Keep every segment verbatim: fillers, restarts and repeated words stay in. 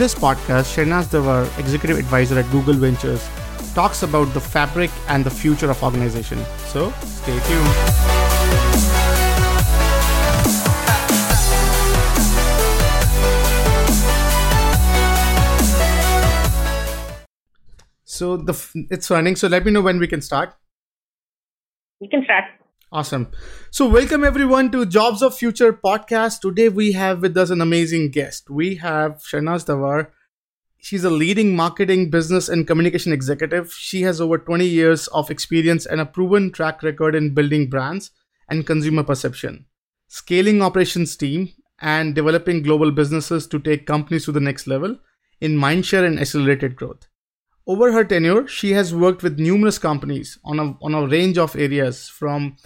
this podcast, Shernaz Daver, Executive Advisor at Google Ventures, talks about the fabric and the future of organization. So stay tuned. So the it's running. So let me know when we can start. We can start. Awesome. So welcome everyone to Jobs of Future podcast. Today we have with us an amazing guest. We have Shernaz Daver. She's a leading marketing, business and communication executive. She has over twenty years of experience and a proven track record in building brands and consumer perception, scaling operations team and developing global businesses to take companies to the next level in mindshare and accelerated growth. Over her tenure, she has worked with numerous companies on a, on a range of areas, from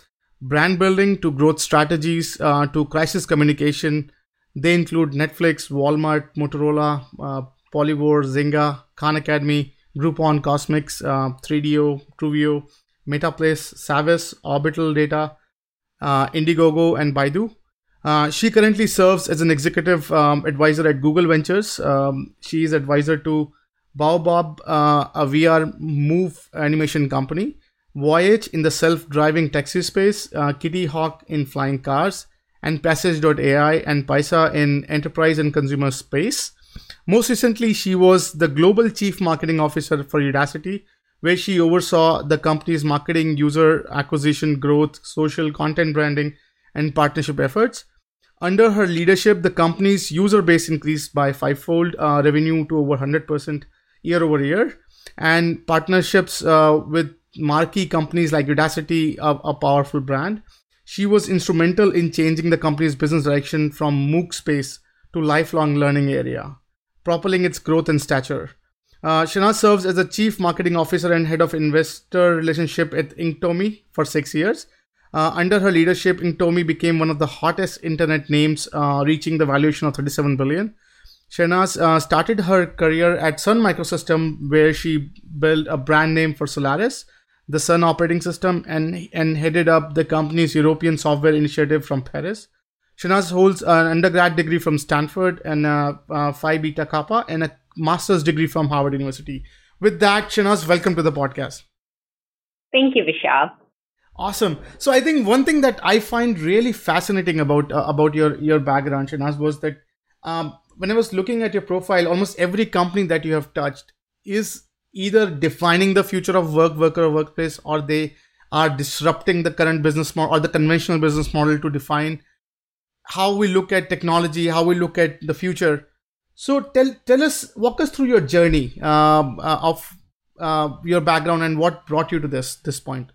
brand building to growth strategies uh, to crisis communication. They include Netflix, Walmart, Motorola, uh, Polyvore, Zynga, Khan Academy, Groupon, Cosmix, uh, three D O, Truvio, Metaplace, Savvis, Orbital Data, uh, Indiegogo, and Baidu. Uh, she currently serves as an executive um, advisor at Google Ventures. Um, she is advisor to Baobab, uh, a V R move animation company, Voyage in the self-driving taxi space, uh, Kitty Hawk in flying cars, and Passage dot A I and Paisa in enterprise and consumer space. Most recently, she was the global chief marketing officer for Udacity, where she oversaw the company's marketing, user acquisition, growth, social content branding, and partnership efforts. Under her leadership, the company's user base increased by fivefold, uh, revenue to over one hundred percent year over year, and partnerships uh, with marquee companies like Udacity, a, a powerful brand. She was instrumental in changing the company's business direction from MOOC space to lifelong learning area, propelling its growth and stature. Uh, Shainaz serves as the Chief Marketing Officer and Head of Investor Relationship at Inktomi for six years. Uh, under her leadership, Inktomi became one of the hottest internet names, uh, reaching the valuation of thirty-seven billion dollars. Shainaz uh, started her career at Sun Microsystem, where she built a brand name for Solaris, the Sun operating system, and, and headed up the company's European software initiative from Paris. Shainaz holds an undergrad degree from Stanford and a, a Phi Beta Kappa and a master's degree from Harvard University. With that, Shainaz, welcome to the podcast. Thank you, Vishal. Awesome. So I think one thing that I find really fascinating about uh, about your, your background, Shainaz, was that um, when I was looking at your profile, almost every company that you have touched is either defining the future of work, worker, or workplace, or they are disrupting the current business model or the conventional business model to define how we look at technology, how we look at the future. So tell tell us, walk us through your journey um, uh, of uh, your background and what brought you to this this point.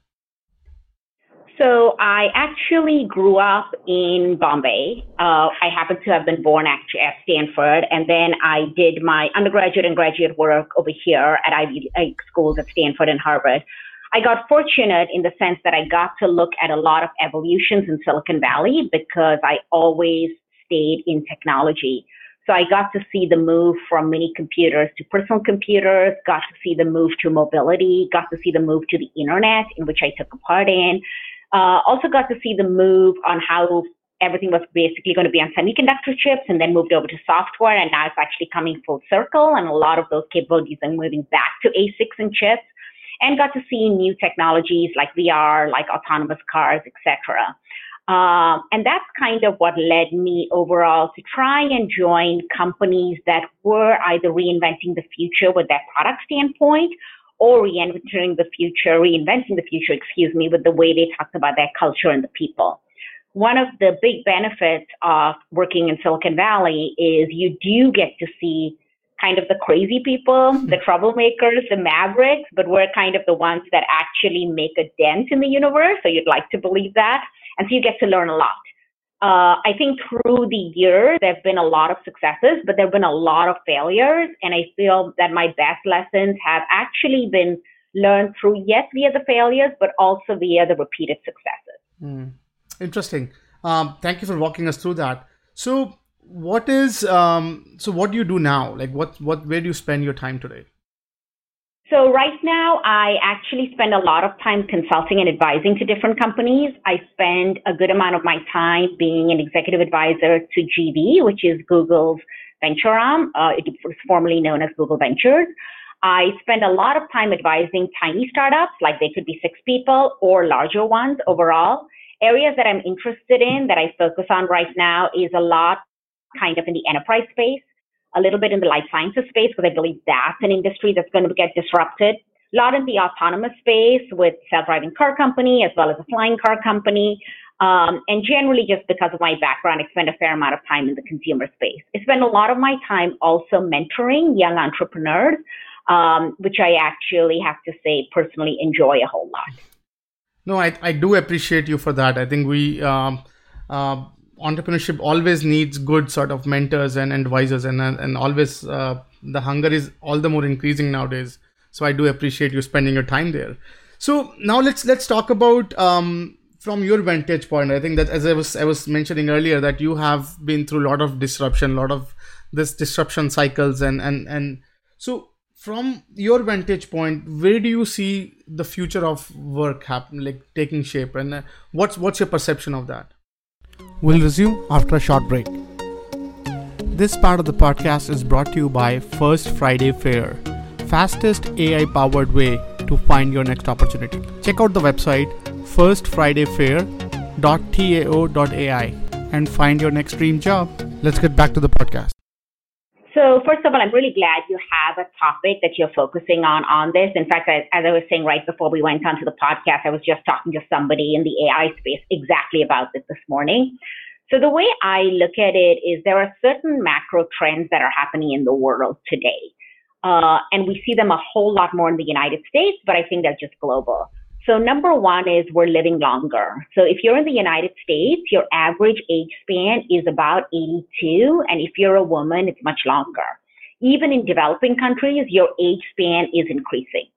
So I actually grew up in Bombay. Uh, I happen to have been born actually at Stanford, and then I did my undergraduate and graduate work over here at Ivy League schools at Stanford and Harvard. I got fortunate in the sense that I got to look at a lot of evolutions in Silicon Valley because I always stayed in technology. So I got to see the move from mini computers to personal computers, got to see the move to mobility, got to see the move to the internet, in which I took a part in. Uh, also got to see the move on how everything was basically going to be on semiconductor chips and then moved over to software. And now it's actually coming full circle. And a lot of those capabilities are moving back to A SICs and chips, and got to see new technologies like V R, like autonomous cars, et cetera. Um, and that's kind of what led me overall to try and join companies that were either reinventing the future with their product standpoint, or reinventing the future, reinventing the future, excuse me, with the way they talked about their culture and the people. One of the big benefits of working in Silicon Valley is you do get to see kind of the crazy people, the troublemakers, the mavericks, but we're kind of the ones that actually make a dent in the universe, so you'd like to believe that. And so you get to learn a lot. Uh, I think through the years, there have been a lot of successes, but there have been a lot of failures. And I feel that my best lessons have actually been learned through, yes, via the failures, but also via the repeated successes. Mm. Interesting. Um, thank you for walking us through that. So what is, um, so what do you do now? Like what, what, where do you spend your time today? So right now, I actually spend a lot of time consulting and advising to different companies. I spend a good amount of my time being an executive advisor to G V, which is Google's venture arm. Uh, it was formerly known as Google Ventures. I spend a lot of time advising tiny startups, like they could be six people or larger ones overall. Areas that I'm interested in that I focus on right now is a lot kind of in the enterprise space, a little bit in the life sciences space, because I believe that's an industry that's going to get disrupted. A lot in the autonomous space with self-driving car company, as well as a flying car company. Um, and generally, just because of my background, I spend a fair amount of time in the consumer space. I spend a lot of my time also mentoring young entrepreneurs, um, which I actually have to say personally enjoy a whole lot. No, I, I do appreciate you for that. I think we um, uh, entrepreneurship always needs good sort of mentors and advisors, and and always uh, the hunger is all the more increasing nowadays. So I do appreciate you spending your time there. So now let's let's talk about um, from your vantage point. I think that as I was I was mentioning earlier that you have been through a lot of disruption, a lot of this disruption cycles, and and and so from your vantage point, where do you see the future of work happen, like taking shape, and uh, what's what's your perception of that? We'll resume after a short break. This part of the podcast is brought to you by First Friday Fair. Fastest A I-powered way to find your next opportunity. Check out the website first friday fair dot tao dot a i and find your next dream job. Let's get back to the podcast. So first of all, I'm really glad you have a topic that you're focusing on on this. In fact, as, as I was saying right before we went onto the podcast, I was just talking to somebody in the A I space exactly about this this morning. So the way I look at it is there are certain macro trends that are happening in the world today. Uh, and we see them a whole lot more in the United States, but I think they're just global. So number one is we're living longer. So if you're in the United States, your average age span is about eighty-two. And if you're a woman, it's much longer. Even in developing countries, your age span is increasing.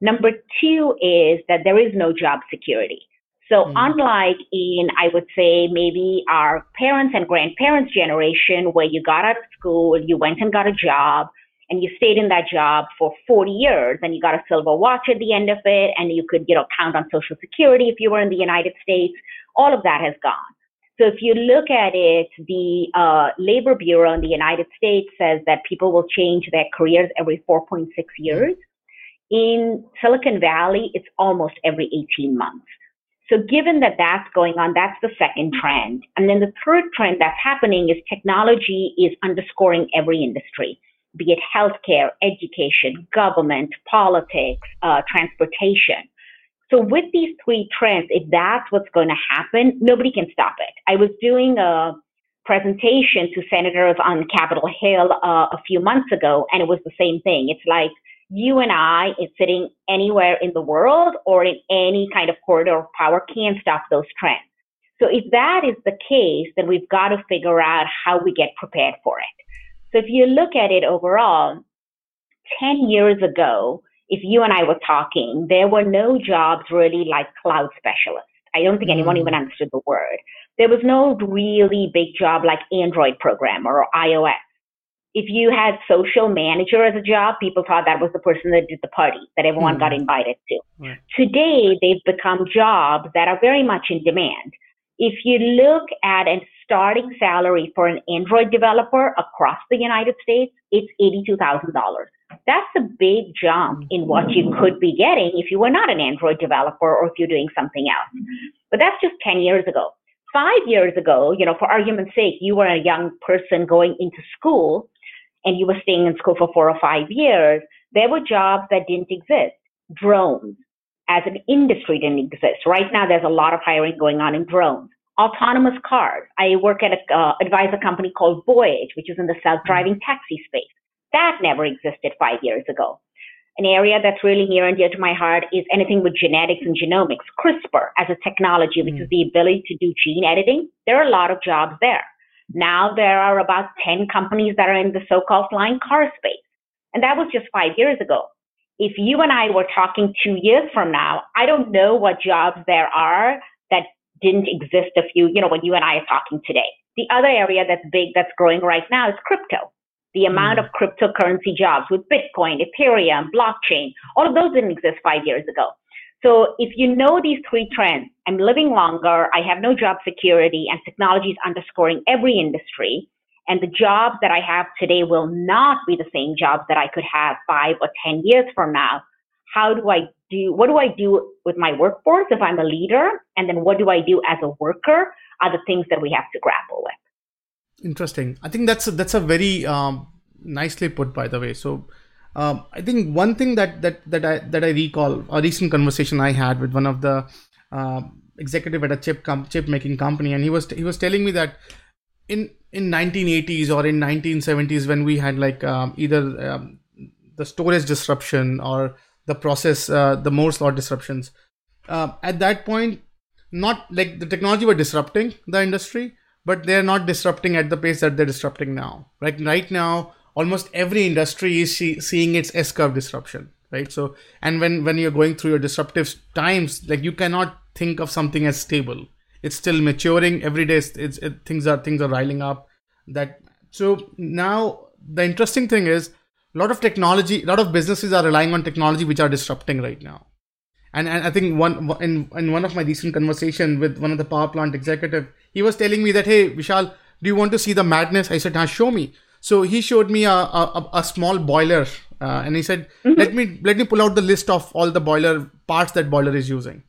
Number two is that there is no job security. So mm-hmm. unlike in, I would say, maybe our parents and grandparents' generation, where you got out of school, you went and got a job, and you stayed in that job for forty years, and you got a silver watch at the end of it, and you could, you know, count on Social Security if you were in the United States. All of that has gone. So if you look at it, the uh, Labor Bureau in the United States says that people will change their careers every four point six years. In Silicon Valley, it's almost every eighteen months. So given that that's going on, that's the second trend. And then the third trend that's happening is technology is underscoring every industry, be it healthcare, education, government, politics, uh, transportation. So with these three trends, if that's what's going to happen, nobody can stop it. I was doing a presentation to senators on Capitol Hill uh, a few months ago, and it was the same thing. It's like you and I is sitting anywhere in the world or in any kind of corridor of power can't stop those trends. So if that is the case, then we've got to figure out how we get prepared for it. So if you look at it overall, ten years ago, if you and I were talking, there were no jobs really like cloud specialists. I don't think anyone even understood the word. There was no really big job like Android programmer or iOS. If you had social manager as a job, people thought that was the person that did the party that everyone mm-hmm. got invited to. Yeah. Today, they've become jobs that are very much in demand. If you look at a starting salary for an Android developer across the United States, it's eighty-two thousand dollars. That's a big jump in what you could be getting if you were not an Android developer or if you're doing something else. But that's just ten years ago. Five years ago, you know, for argument's sake, you were a young person going into school and you were staying in school for four or five years. There were jobs that didn't exist. Drones as an industry didn't exist. Right now, there's a lot of hiring going on in drones. Autonomous cars. I work at a uh, advise a company called Voyage, which is in the self-driving taxi space. That never existed five years ago. An area that's really near and dear to my heart is anything with genetics and genomics. CRISPR as a technology, which mm. is the ability to do gene editing. There are a lot of jobs there. Now there are about ten companies that are in the so-called flying car space. And that was just five years ago. If you and I were talking two years from now, I don't know what jobs there are that didn't exist a few, you know, when you and I are talking today. The other area that's big, that's growing right now is crypto. The amount of cryptocurrency jobs with Bitcoin, Ethereum, blockchain, all of those didn't exist five years ago. So if you know these three trends, I'm living longer, I have no job security, and technology is underscoring every industry. And the jobs that I have today will not be the same jobs that I could have five or ten years from now. How do I do, what do I do with my workforce if I'm a leader? And then what do I do as a worker are the things that we have to grapple with. Interesting. I think that's a, that's a very um, nicely put, by the way. So um, I think one thing that, that, that, I, that I recall, a recent conversation I had with one of the uh, executive at a chip com- chip making company. And he was, he was telling me that in, in nineteen eighties or in nineteen seventies, when we had like um, either um, the storage disruption or the process, uh, the Moore's law disruptions. Uh, at that point, not like the technology were disrupting the industry, but they're not disrupting at the pace that they're disrupting now. Right, right now, almost every industry is see- seeing its S-curve disruption, right? So, and when, when you're going through your disruptive times, like you cannot think of something as stable. It's still maturing every day. It's, it's it, things are things are riling up. That so now the interesting thing is. A lot of technology, a lot of businesses are relying on technology which are disrupting right now. And and I think one in, in one of my recent conversation with one of the power plant executive, he was telling me that, hey, Vishal, do you want to see the madness? I said, nah, show me. So he showed me a a, a small boiler uh, and he said, mm-hmm. let me let me pull out the list of all the boiler parts that boiler is using.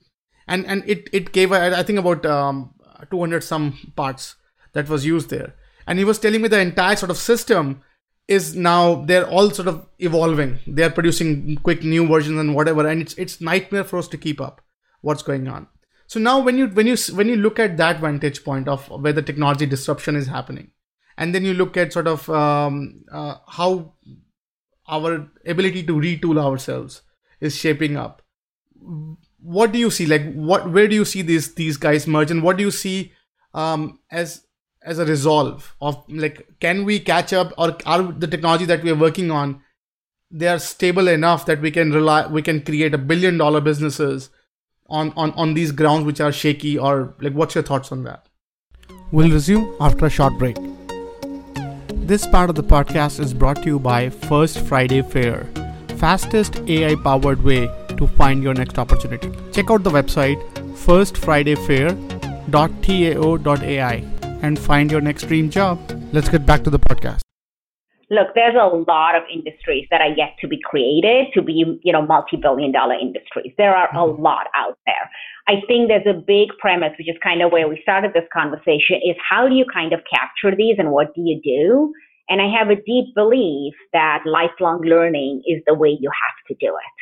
And and it, it gave, I think, about um, two hundred some parts that was used there. And he was telling me the entire sort of system is now they're all sort of evolving. They're producing quick new versions and whatever, and it's it's nightmare for us to keep up what's going on. So now when you when you when you look at that vantage point of where the technology disruption is happening, and then you look at sort of um, uh, how our ability to retool ourselves is shaping up, what do you see? Like what where do you see these these guys merge, and what do you see um, as as a resolve of like, can we catch up, or are the technology that we are working on, they are stable enough that we can rely, we can create a billion dollar businesses on, on, on these grounds which are shaky? Or like, what's your thoughts on that? We'll resume after a short break. This part of the podcast is brought to you by First Friday Fair, fastest A I powered way to find your next opportunity. Check out the website, first friday fair dot tao dot a i. and find your next dream job. Let's get back to the podcast. Look, there's a lot of industries that are yet to be created to be, you know, multi-billion dollar industries. There are mm-hmm. a lot out there. I think there's a big premise, which is kind of where we started this conversation, is how do you kind of capture these and what do you do? And I have a deep belief that lifelong learning is the way you have to do it.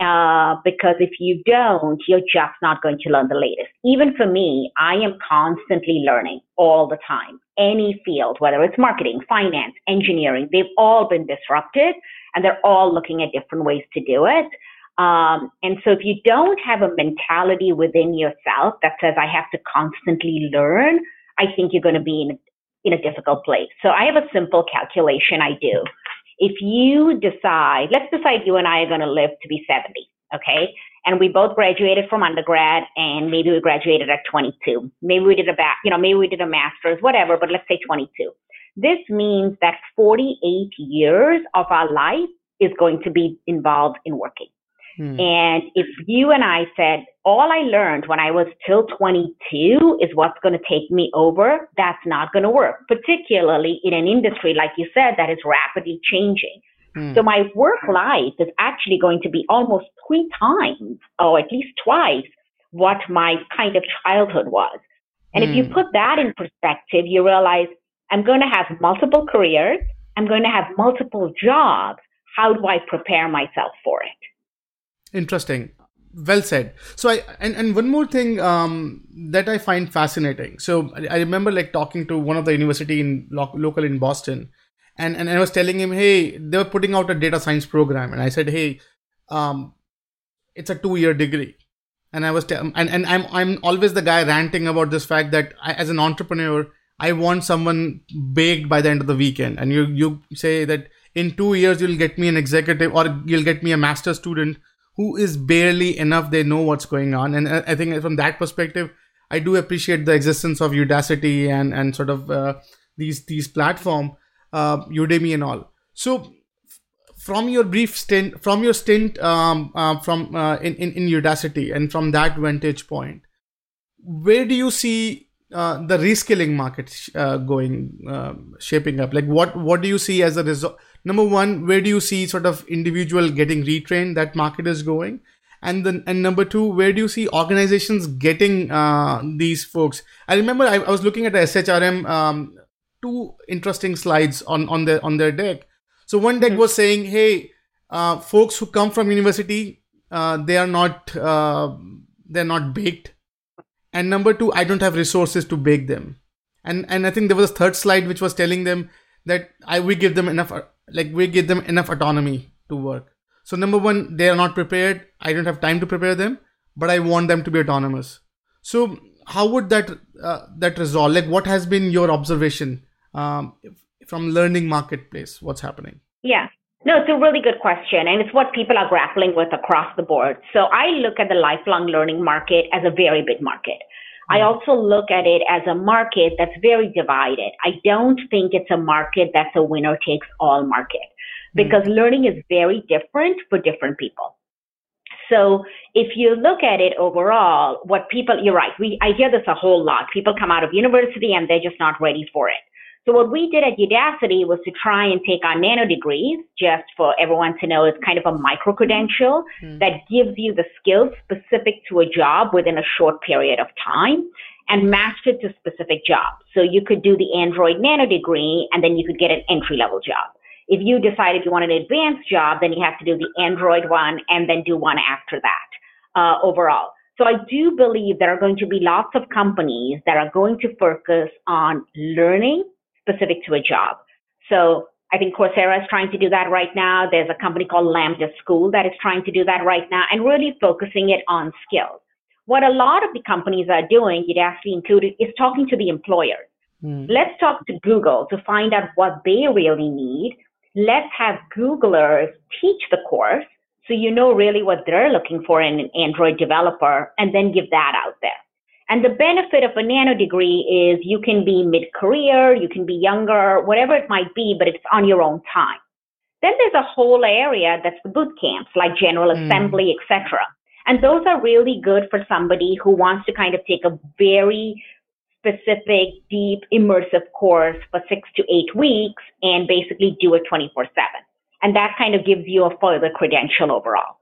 Uh, because if you don't, you're just not going to learn the latest. Even for me, I am constantly learning all the time. Any field, whether it's marketing, finance, engineering, they've all been disrupted and they're all looking at different ways to do it. Um, and so if you don't have a mentality within yourself that says, I have to constantly learn, I think you're going to be in, in a difficult place. So I have a simple calculation I do. If you decide, let's decide you and I are going to live to be seventy, okay? And we both graduated from undergrad, and maybe we graduated at twenty-two. Maybe we did a back, you know, maybe we did a master's, whatever, but let's say twenty-two. This means that forty-eight years of our life is going to be involved in working. Hmm. And if you and I said, all I learned when I was till twenty-two is what's going to take me over, that's not going to work, particularly in an industry, like you said, that is rapidly changing. Hmm. So my work life is actually going to be almost three times, or at least twice, what my kind of childhood was. And hmm. if you put that in perspective, you realize I'm going to have multiple careers, I'm going to have multiple jobs. How do I prepare myself for it? Interesting. Well said. So I, and, and one more thing um, that I find fascinating. So I, I remember like talking to one of the university in lo- local in Boston, and, and I was telling him, hey, they were putting out a data science program. And I said, hey, um, it's a two year degree. And I was, te- and, and I'm, I'm always the guy ranting about this fact that I, as an entrepreneur, I want someone baked by the end of the weekend. And you, you say that in two years, you'll get me an executive, or you'll get me a master's student who is barely enough, they know what's going on. And I think from that perspective, I do appreciate the existence of Udacity and, and sort of uh, these these platform, uh, Udemy and all. So from your brief stint, from your stint um, uh, from uh, in, in, in Udacity, and from that vantage point, where do you see uh, the reskilling market sh- uh, going, uh, shaping up? Like, what, what do you see as a result? Number one, where do you see sort of individual getting retrained, that market is going? And then, and number two, where do you see organizations getting uh, these folks? I remember I, I was looking at the S H R M, um, two interesting slides on, on their, on their deck. So one deck was saying, hey, uh, folks who come from university, uh, they are not, uh, they're not baked. And number two, I don't have resources to bake them. And, and I think there was a third slide, which was telling them that I, we give them enough, like we give them enough autonomy to work. So number one, they are not prepared. I don't have time to prepare them, but I want them to be autonomous. So how would that uh, that resolve? Like, what has been your observation um, from learning marketplace? What's happening? Yeah, no, it's a really good question, and it's what people are grappling with across the board. So I look at the lifelong learning market as a very big market. I also look at it as a market that's very divided. I don't think it's a market that's a winner takes all market, because mm-hmm. learning is very different for different people. So if you look at it overall, what people, you're right, we, I hear this a whole lot. People come out of university and they're just not ready for it. So what we did at Udacity was to try and take our nano degrees, just for everyone to know, it's kind of a micro credential mm-hmm. that gives you the skills specific to a job within a short period of time, and matched it to specific jobs. So you could do the Android nano degree and then you could get an entry level job. If you decided you want an advanced job, then you have to do the Android one and then do one after that uh, overall. So I do believe there are going to be lots of companies that are going to focus on learning specific to a job. So I think Coursera is trying to do that right now. There's a company called Lambda School that is trying to do that right now, and really focusing it on skills. What a lot of the companies are doing, Udacity included, is talking to the employers. Mm. Let's talk to Google to find out what they really need. Let's have Googlers teach the course so you know really what they're looking for in an Android developer, and then give that out there. And the benefit of a nano degree is you can be mid-career, you can be younger, whatever it might be, but it's on your own time. Then there's a whole area that's the boot camps, like General mm. Assembly, et cetera. And those are really good for somebody who wants to kind of take a very specific, deep, immersive course for six to eight weeks and basically do it twenty-four seven. And that kind of gives you a further credential overall.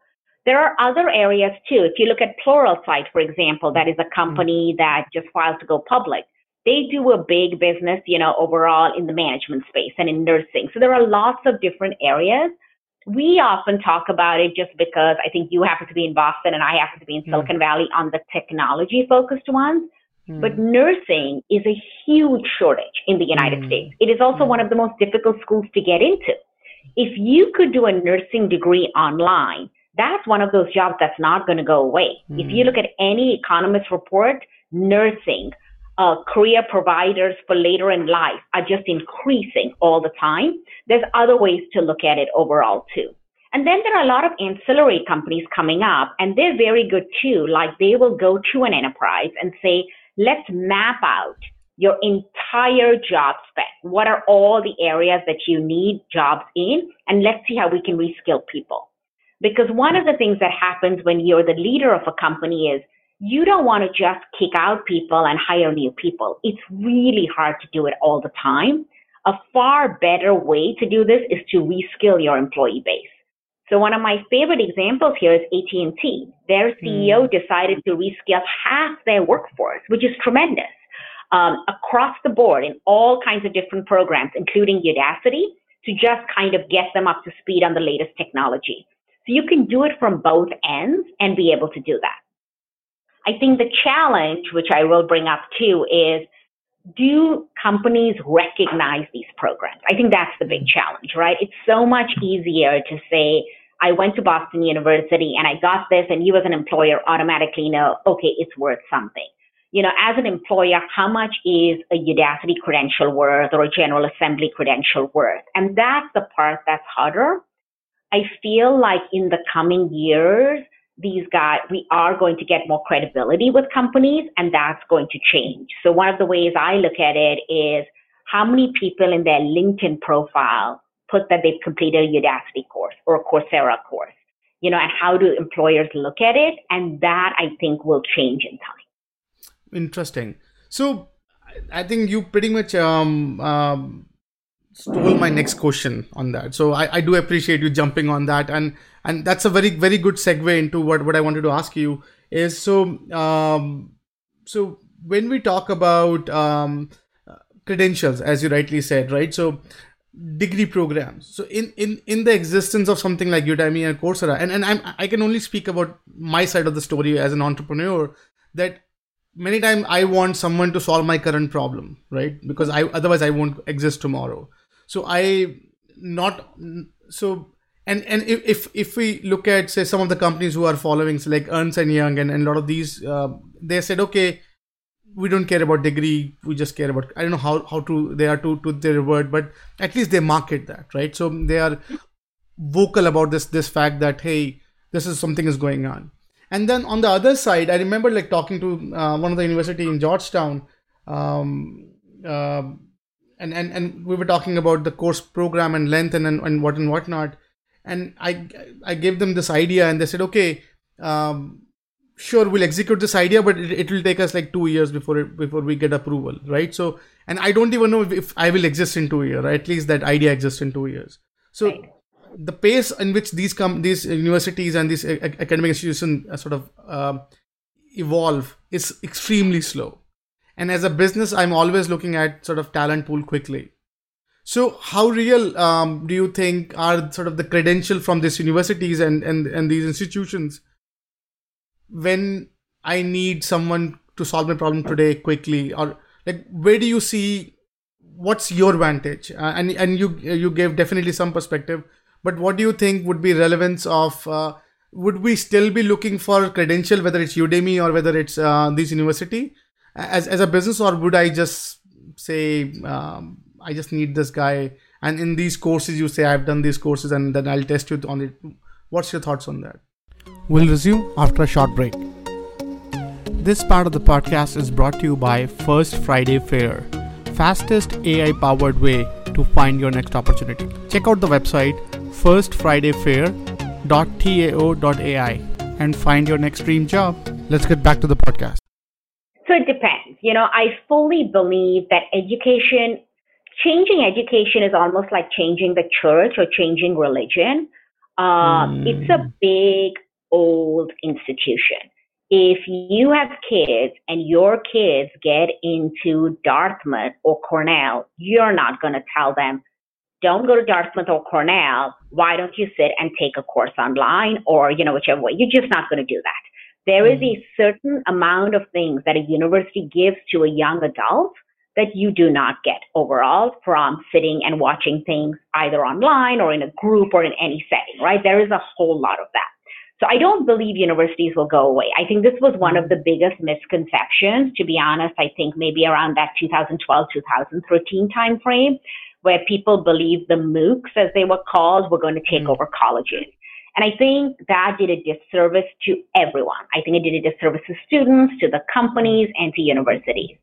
There are other areas too. If you look at Pluralsight, for example, that is a company that just filed to go public. They do a big business, you know, overall in the management space and in nursing. So there are lots of different areas. We often talk about it just because I think you happen to be in Boston and I happen to be in Silicon mm. Valley on the technology-focused ones. Mm. But nursing is a huge shortage in the United mm. States. It is also mm. one of the most difficult schools to get into. If you could do a nursing degree online, that's one of those jobs that's not going to go away. Mm. If you look at any economist report, nursing, uh, career providers for later in life are just increasing all the time. There's other ways to look at it overall too. And then there are a lot of ancillary companies coming up, and they're very good too. Like, they will go to an enterprise and say, let's map out your entire job spec. What are all the areas that you need jobs in? And let's see how we can reskill people. Because one of the things that happens when you're the leader of a company is you don't want to just kick out people and hire new people. It's really hard to do it all the time. A far better way to do this is to reskill your employee base. So one of my favorite examples here is A T and T. Their C E O mm. decided to reskill half their workforce, which is tremendous, um, across the board in all kinds of different programs, including Udacity, to just kind of get them up to speed on the latest technology. So you can do it from both ends and be able to do that. I think the challenge, which I will bring up too, is do companies recognize these programs? I think that's the big challenge, right? It's so much easier to say, I went to Boston University and I got this, and you as an employer automatically know, okay, it's worth something. You know, as an employer, how much is a Udacity credential worth or a General Assembly credential worth? And that's the part that's harder. I feel like in the coming years, these guys, we are going to get more credibility with companies, and that's going to change. So one of the ways I look at it is how many people in their LinkedIn profile put that they've completed a Udacity course or a Coursera course, you know, and how do employers look at it? And that I think will change in time. Interesting. So I think you pretty much um, um, stole my next question on that. So I, I do appreciate you jumping on that. And and that's a very, very good segue into what, what I wanted to ask you is, so um, so when we talk about um, credentials, as you rightly said, right? So degree programs. So in, in, in the existence of something like Udemy and Coursera, and, and I'm, I can only speak about my side of the story as an entrepreneur, that many times I want someone to solve my current problem, right? Because I otherwise I won't exist tomorrow. So I not so and and if if we look at, say, some of the companies who are following, so like Ernst and Young and, and a lot of these, uh, they said, okay, we don't care about degree, we just care about, I don't know how how to they are to to their word, but at least they market that, right? So they are vocal about this this fact that, hey, this is something is going on. And then on the other side, I remember like talking to uh, one of the university in Georgetown, um, uh, and, and and we were talking about the course program and length and and what and whatnot. And I I gave them this idea, and they said, okay, um, sure, we'll execute this idea, but it, it will take us like two years before it, before we get approval, right? So, and I don't even know if, if I will exist in two years, or at least that idea exists in two years. So. Right. The pace in which these com- these universities and these a- academic institutions sort of uh, evolve is extremely slow. And as a business, I'm always looking at sort of talent pool quickly. So how real um, do you think are sort of the credential from these universities and, and, and these institutions when I need someone to solve my problem today quickly? Or like, where do you see, what's your vantage? Uh, and and you you gave definitely some perspective. But what do you think would be relevance of, uh, would we still be looking for credential, whether it's Udemy or whether it's uh, this university as, as a business, or would I just say, um, I just need this guy, and in these courses you say, I've done these courses, and then I'll test you on it. What's your thoughts on that? We'll resume after a short break. This part of the podcast is brought to you by First Friday Fair, fastest A I-powered way to find your next opportunity. Check out the website first friday fair dot tao dot a i and find your next dream job. Let's get back to the podcast. So it depends. You know, I fully believe that education, changing education is almost like changing the church or changing religion. Uh, mm. It's a big, old institution. If you have kids and your kids get into Dartmouth or Cornell, you're not going to tell them, don't go to Dartmouth or Cornell. Why don't you sit and take a course online, or, you know, whichever way? You're just not going to do that. There mm-hmm. is a certain amount of things that a university gives to a young adult that you do not get overall from sitting and watching things either online or in a group or in any setting, right? There is a whole lot of that. So I don't believe universities will go away. I think this was one of the biggest misconceptions, to be honest. I think maybe around that twenty twelve, twenty thirteen timeframe, where people believed the MOOCs, as they were called, were going to take over colleges. And I think that did a disservice to everyone. I think it did a disservice to students, to the companies, and to universities,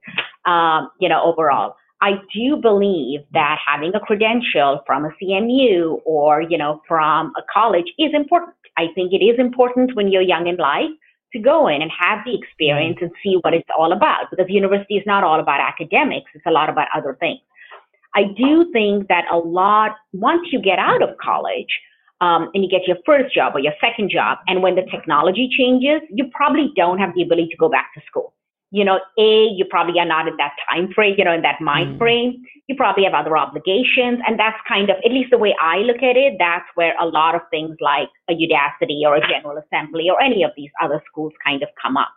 um, you know, overall. I do believe that having a credential from a C M U or, you know, from a college is important. I think it is important when you're young in life to go in and have the experience and see what it's all about, because university is not all about academics. It's a lot about other things. I do think that a lot, once you get out of college um, and you get your first job or your second job, and when the technology changes, you probably don't have the ability to go back to school. You know, A, you probably are not in that time frame, you know, in that mind frame. You probably have other obligations. And that's kind of, at least the way I look at it, that's where a lot of things like a Udacity or a General Assembly or any of these other schools kind of come up.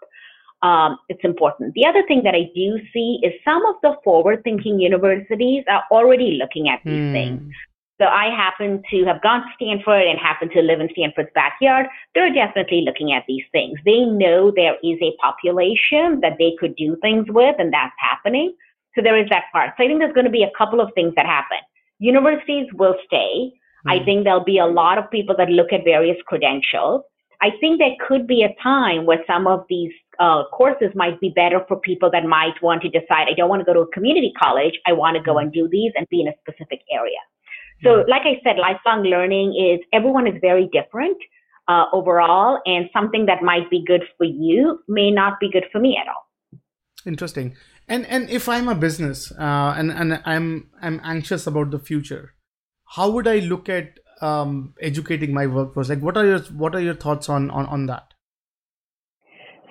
Um, it's important. The other thing that I do see is some of the forward-thinking universities are already looking at these mm. things. So I happen to have gone to Stanford and happen to live in Stanford's backyard. They're definitely looking at these things. They know there is a population that they could do things with, and that's happening. So there is that part. So I think there's going to be a couple of things that happen. Universities will stay. Mm. I think there'll be a lot of people that look at various credentials. I think there could be a time where some of these uh, courses might be better for people that might want to decide, I don't want to go to a community college. I want to go and do these and be in a specific area. So like I said, lifelong learning is, everyone is very different uh, overall, and something that might be good for you may not be good for me at all. Interesting. And and if I'm a business uh, and and I'm I'm anxious about the future, how would I look at um, educating my workforce? Like, what are your what are your thoughts on on, on that?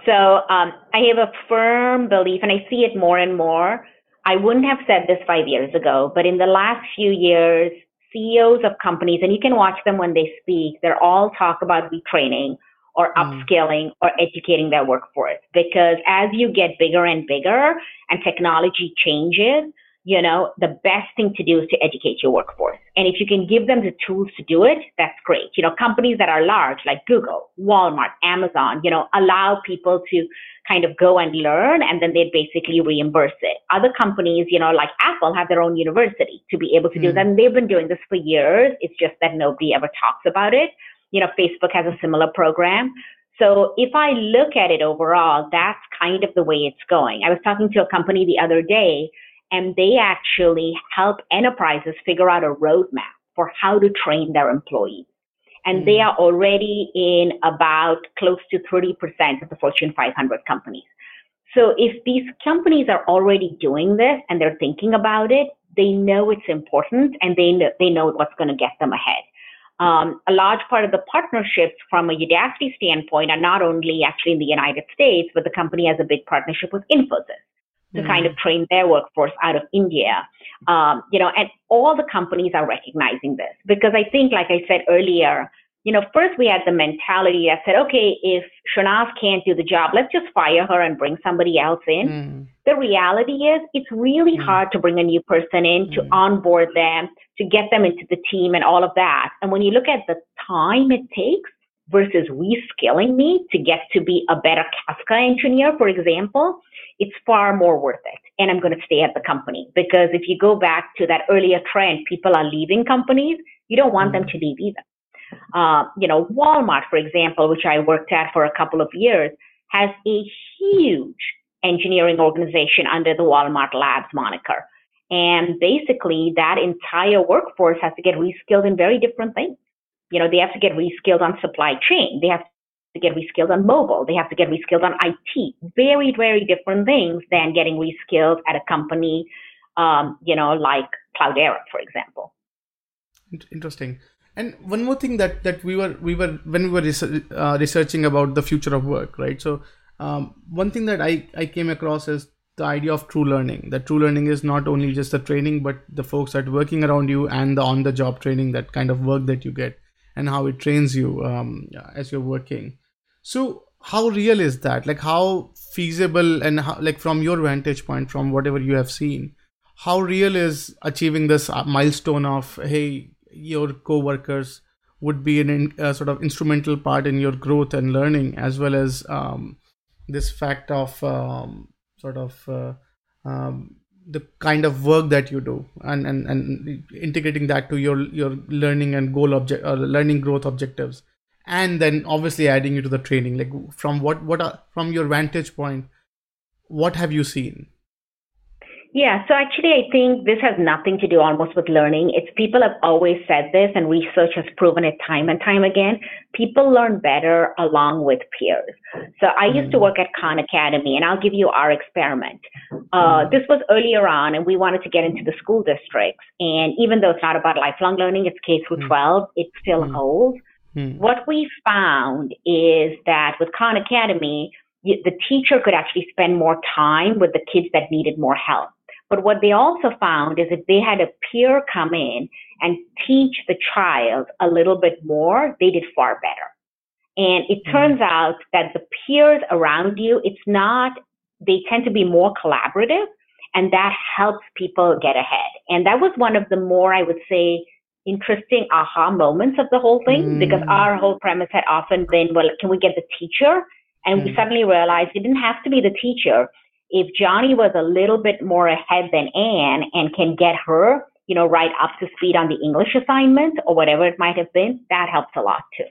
So um, I have a firm belief, and I see it more and more. I wouldn't have said this five years ago, but in the last few years, C E Os of companies, and you can watch them when they speak, they're all talk about retraining or upskilling or educating their workforce. Because as you get bigger and bigger and technology changes, you know, the best thing to do is to educate your workforce. And if you can give them the tools to do it, that's great. You know, companies that are large like Google, Walmart, Amazon, you know, allow people to kind of go and learn, and then they basically reimburse it. Other companies, you know, like Apple have their own university to be able to do mm. that. And they've been doing this for years. It's just that nobody ever talks about it. You know, Facebook has a similar program. So if I look at it overall, that's kind of the way it's going. I was talking to a company the other day, and they actually help enterprises figure out a roadmap for how to train their employees. And mm. they are already in about close to thirty percent of the Fortune five hundred companies. So if these companies are already doing this and they're thinking about it, they know it's important, and they know, they know what's going to get them ahead. Um, a large part of the partnerships from a Udacity standpoint are not only actually in the United States, but the company has a big partnership with Infosys to mm. kind of train their workforce out of India. Um, you know, and all the companies are recognizing this, because I think, like I said earlier, you know, first we had the mentality that said, okay, if Shernaz can't do the job, let's just fire her and bring somebody else in. Mm. The reality is it's really mm. hard to bring a new person in, to mm. onboard them, to get them into the team and all of that. And when you look at the time it takes versus reskilling me to get to be a better Kafka engineer, for example, it's far more worth it. And I'm going to stay at the company, because if you go back to that earlier trend, people are leaving companies. You don't want mm. them to leave either. Uh, you know, Walmart, for example, which I worked at for a couple of years, has a huge engineering organization under the Walmart Labs moniker. And basically that entire workforce has to get reskilled in very different things. You know, they have to get reskilled on supply chain. They have to get reskilled on mobile. They have to get reskilled on I T. Very, very different things than getting reskilled at a company, um, you know, like Cloudera, for example. Interesting. And one more thing that, that we were we were when we were research, uh, researching about the future of work, right? So um, one thing that I, I came across is the idea of true learning. That true learning is not only just the training, but the folks that are working around you and the on-the-job training, that kind of work that you get and how it trains you um, as you're working. So how real is that? Like, how feasible and how, like, from your vantage point, from whatever you have seen, how real is achieving this milestone of, hey, your co-workers would be an uh, sort of instrumental part in your growth and learning, as well as um, this fact of um, sort of uh, um, the kind of work that you do, and, and, and integrating that to your, your learning and goal object or learning growth objectives. And then obviously adding you to the training, like from what, what are, from your vantage point, what have you seen? Yeah, so actually, I think this has nothing to do almost with learning. It's people have always said this, and research has proven it time and time again. People learn better along with peers. So I used to work at Khan Academy, and I'll give you our experiment. Uh, this was earlier on, and we wanted to get into the school districts. And even though it's not about lifelong learning, it's K through twelve, it still mm. holds. Mm. What we found is that with Khan Academy, the teacher could actually spend more time with the kids that needed more help. But what they also found is if they had a peer come in and teach the child a little bit more, they did far better. And it turns out that the peers around you, it's not, they tend to be more collaborative, and that helps people get ahead. And that was one of the more, I would say, interesting aha moments of the whole thing, mm. because our whole premise had often been, well, can we get the teacher? And mm. we suddenly realized it didn't have to be the teacher. If Johnny was a little bit more ahead than Anne and can get her, you know, right up to speed on the English assignment or whatever it might have been, that helps a lot too.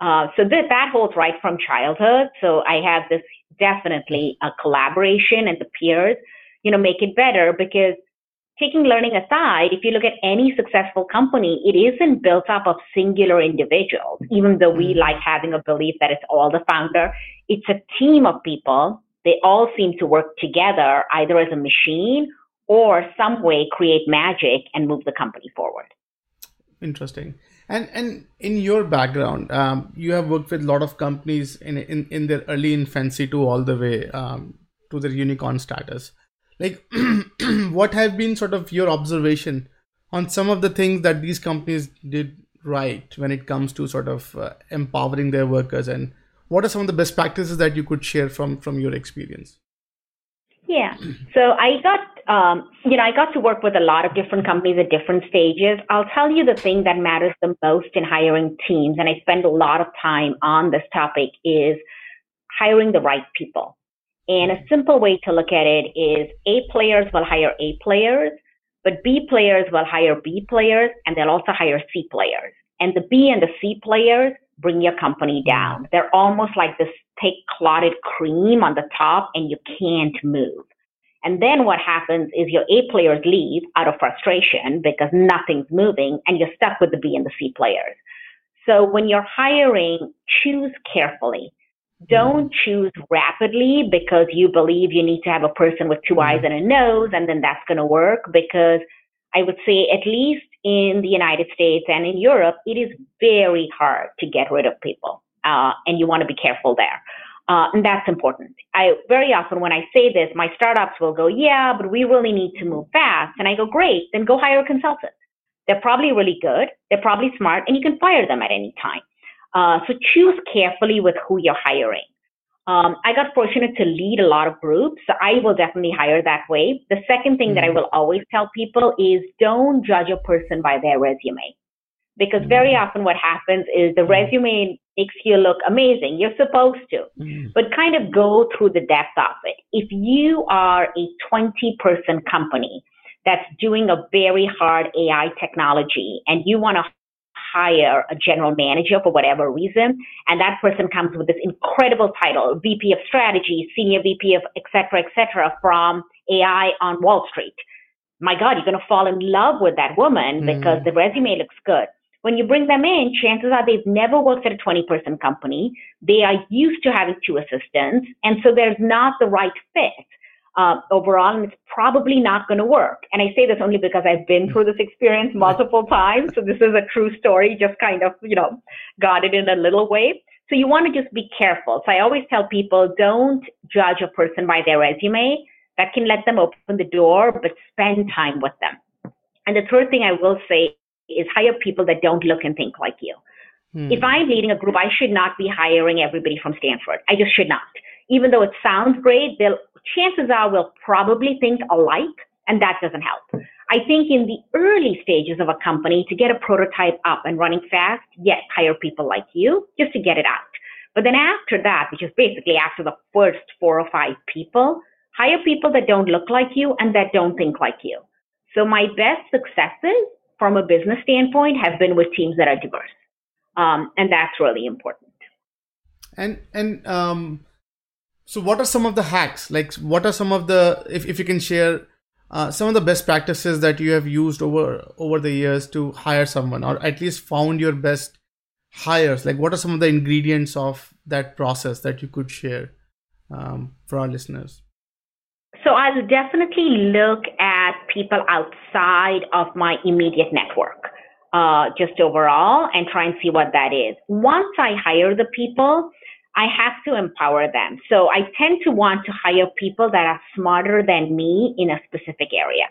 Uh, so th- that holds right from childhood. So I have this definitely a collaboration and the peers, you know, make it better, because taking learning aside, if you look at any successful company, it isn't built up of singular individuals, even though we like having a belief that it's all the founder. It's a team of people they all seem to work together, either as a machine or some way create magic and move the company forward. Interesting. And and in your background, um, you have worked with a lot of companies in in, in their early infancy to all the way um, to their unicorn status. Like, what have been sort of your observation on some of the things that these companies did right when it comes to sort of uh, empowering their workers? And what are some of the best practices that you could share from from your experience? Yeah, so I got, um, you know, I got to work with a lot of different companies at different stages. I'll tell you the thing that matters the most in hiring teams, and I spend a lot of time on this topic, is hiring the right people. And a simple way to look at it is A players will hire A players, but B players will hire B players, and they'll also hire C players. And the B and the C players bring your company down. They're almost like this thick clotted cream on the top, and you can't move. And then what happens is your A players leave out of frustration because nothing's moving, and you're stuck with the B and the C players. So when you're hiring, choose carefully. Don't choose rapidly because you believe you need to have a person with two eyes and a nose, and then that's going to work, because I would say, at least in the United States and in Europe, it is very hard to get rid of people, uh, and you want to be careful there. Uh, and that's important. I very often, when I say this, my startups will go, yeah, but we really need to move fast. And I go, great, then go hire a consultant. They're probably really good. They're probably smart, and you can fire them at any time. Uh, so choose carefully with who you're hiring. Um, I got fortunate to lead a lot of groups, so I will definitely hire that way. The second thing mm-hmm. that I will always tell people is don't judge a person by their resume. Because very often what happens is the resume makes you look amazing. You're supposed to. Mm-hmm. But kind of go through the depth of it. If you are a twenty-person company that's doing a very hard A I technology and you want to hire a general manager for whatever reason, and that person comes with this incredible title, V P of strategy, senior V P of et cetera, et cetera, from A I on Wall Street. My God, you're going to fall in love with that woman because mm. the resume looks good. When you bring them in, chances are they've never worked at a twenty-person company. They are used to having two assistants, and so there's not the right fit uh, overall, and it's probably not going to work. And I say this only because I've been through this experience multiple times, so this is a true story, just kind of, you know, got it in a little way. So you want to just be careful. So I always tell people, don't judge a person by their resume. That can let them open the door, but spend time with them. And the third thing I will say is hire people that don't look and think like you. Hmm. If I'm leading a group, I should not be hiring everybody from Stanford. I just should not. Even though it sounds great, they'll, chances are we'll probably think alike, and that doesn't help. I think in the early stages of a company, to get a prototype up and running fast, yes, hire people like you just to get it out. But then after that, which is basically after the first four or five people, hire people that don't look like you and that don't think like you. So my best successes from a business standpoint have been with teams that are diverse. Um, and that's really important. And, and, um, so what are some of the hacks? Like, what are some of the, if, if you can share uh, some of the best practices that you have used over, over the years to hire someone, or at least found your best hires? Like, what are some of the ingredients of that process that you could share um, for our listeners? So I'll definitely look at people outside of my immediate network, uh, just overall, and try and see what that is. Once I hire the people, I have to empower them. So I tend to want to hire people that are smarter than me in a specific area.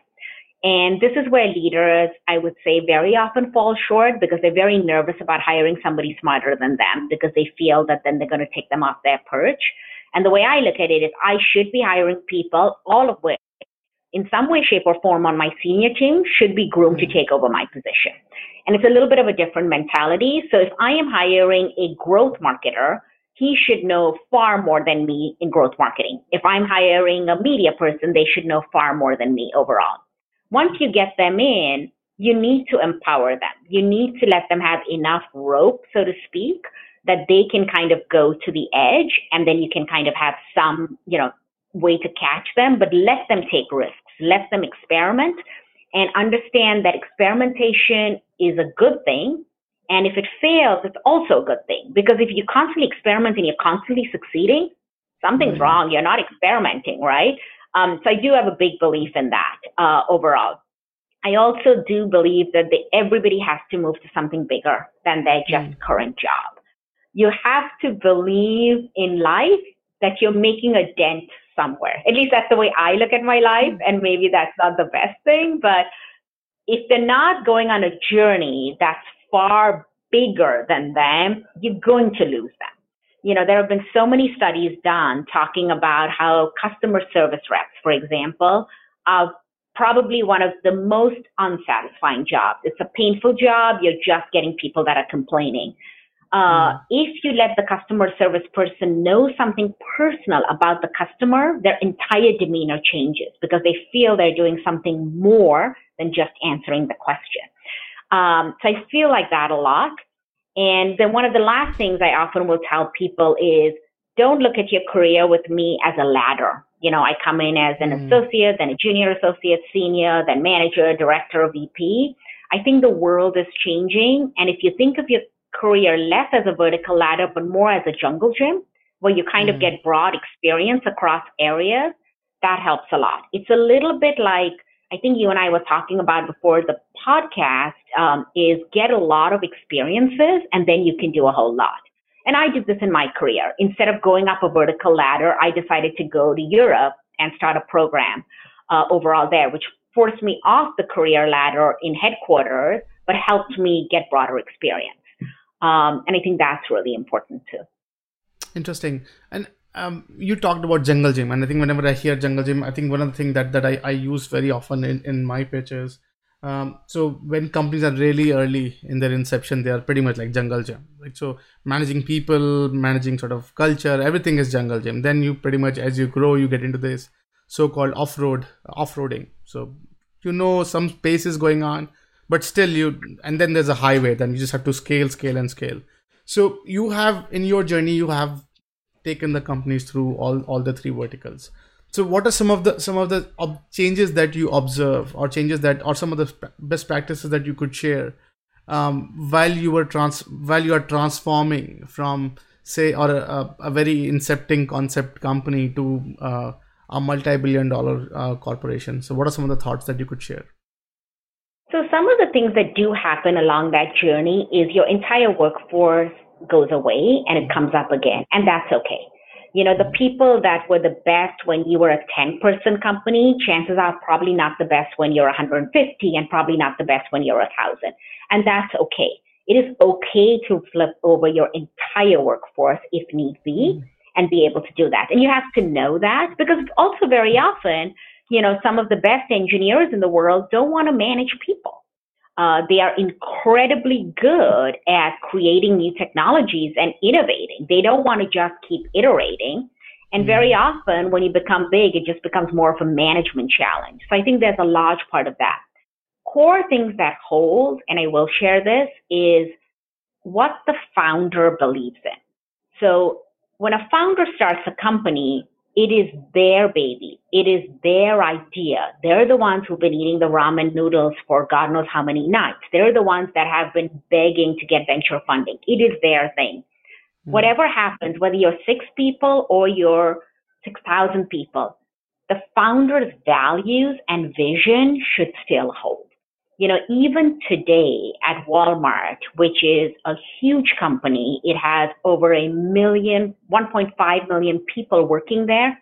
And this is where leaders, I would say, very often fall short, because they're very nervous about hiring somebody smarter than them, because they feel that then they're going to take them off their perch. And the way I look at it is I should be hiring people, all of which, in some way, shape, or form on my senior team should be groomed to take over my position. And it's a little bit of a different mentality. So if I am hiring a growth marketer, he should know far more than me in growth marketing. If I'm hiring a media person, they should know far more than me overall. Once you get them in, you need to empower them. You need to let them have enough rope, so to speak, that they can kind of go to the edge, and then you can kind of have some, you know, way to catch them, but let them take risks, let them experiment, and understand that experimentation is a good thing. And if it fails, it's also a good thing, because if you constantly experiment and you're constantly succeeding, something's wrong. You're not experimenting, right? Um, so I do have a big belief in that uh, overall. I also do believe that they, everybody has to move to something bigger than their just mm. current job. You have to believe in life that you're making a dent somewhere. At least that's the way I look at my life, and maybe that's not the best thing, but if they're not going on a journey that's far bigger than them, you're going to lose them. You know, there have been so many studies done talking about how customer service reps, for example, are probably one of the most unsatisfying jobs. It's a painful job. You're just getting people that are complaining. Uh, if you let the customer service person know something personal about the customer, their entire demeanor changes because they feel they're doing something more than just answering the question. Um, so I feel like that a lot. And then one of the last things I often will tell people is, don't look at your career with me as a ladder. You know, I come in as an mm. associate, then a junior associate, senior, then manager, director, V P. I think the world is changing. And if you think of your career less as a vertical ladder, but more as a jungle gym, where you kind mm. of get broad experience across areas, that helps a lot. It's a little bit like, I think you and I were talking about before the podcast, um, is get a lot of experiences and then you can do a whole lot. And I did this in my career. Instead of going up a vertical ladder, I decided to go to Europe and start a program uh, overall there, which forced me off the career ladder in headquarters, but helped me get broader experience. Um, and I think that's really important too. Interesting. And um, you talked about jungle gym. And I think whenever I hear jungle gym, I think one of the things that, that I, I use very often in, in my pitches. Um, so when companies are really early in their inception, they are pretty much like jungle gym. Like, so managing people, managing sort of culture, everything is jungle gym. Then you pretty much, as you grow, you get into this so-called off-road, off-roading. So, you know, some space is going on, but still you, and then there's a highway, then you just have to scale, scale and scale. So you have, in your journey, you have taken the companies through all, all the three verticals. So what are some of the some of the ob- changes that you observe, or changes that, or some of the sp- best practices that you could share um, while you were trans while you are transforming from, say, or a, a very incepting concept company to uh, a multi-billion dollar uh, corporation? So what are some of the thoughts that you could share? So some of the things that do happen along that journey is your entire workforce goes away and it comes up again, and that's okay. You know, the people that were the best when you were a ten-person company, chances are probably not the best when you're one hundred fifty, and probably not the best when you're one thousand. And that's okay. It is okay to flip over your entire workforce if need be, and be able to do that. And you have to know that, because also very often, you know, some of the best engineers in the world don't want to manage people. Uh, they are incredibly good at creating new technologies and innovating. They don't want to just keep iterating. And very often when you become big, it just becomes more of a management challenge. So I think there's a large part of that. Core things that hold, and I will share this, is what the founder believes in. So when a founder starts a company, it is their baby. It is their idea. They're the ones who've been eating the ramen noodles for God knows how many nights. They're the ones that have been begging to get venture funding. It is their thing. Mm-hmm. Whatever happens, whether you're six people or you're six thousand people, the founder's values and vision should still hold. You know, even today at Walmart, which is a huge company, it has over a million, one point five million people working there.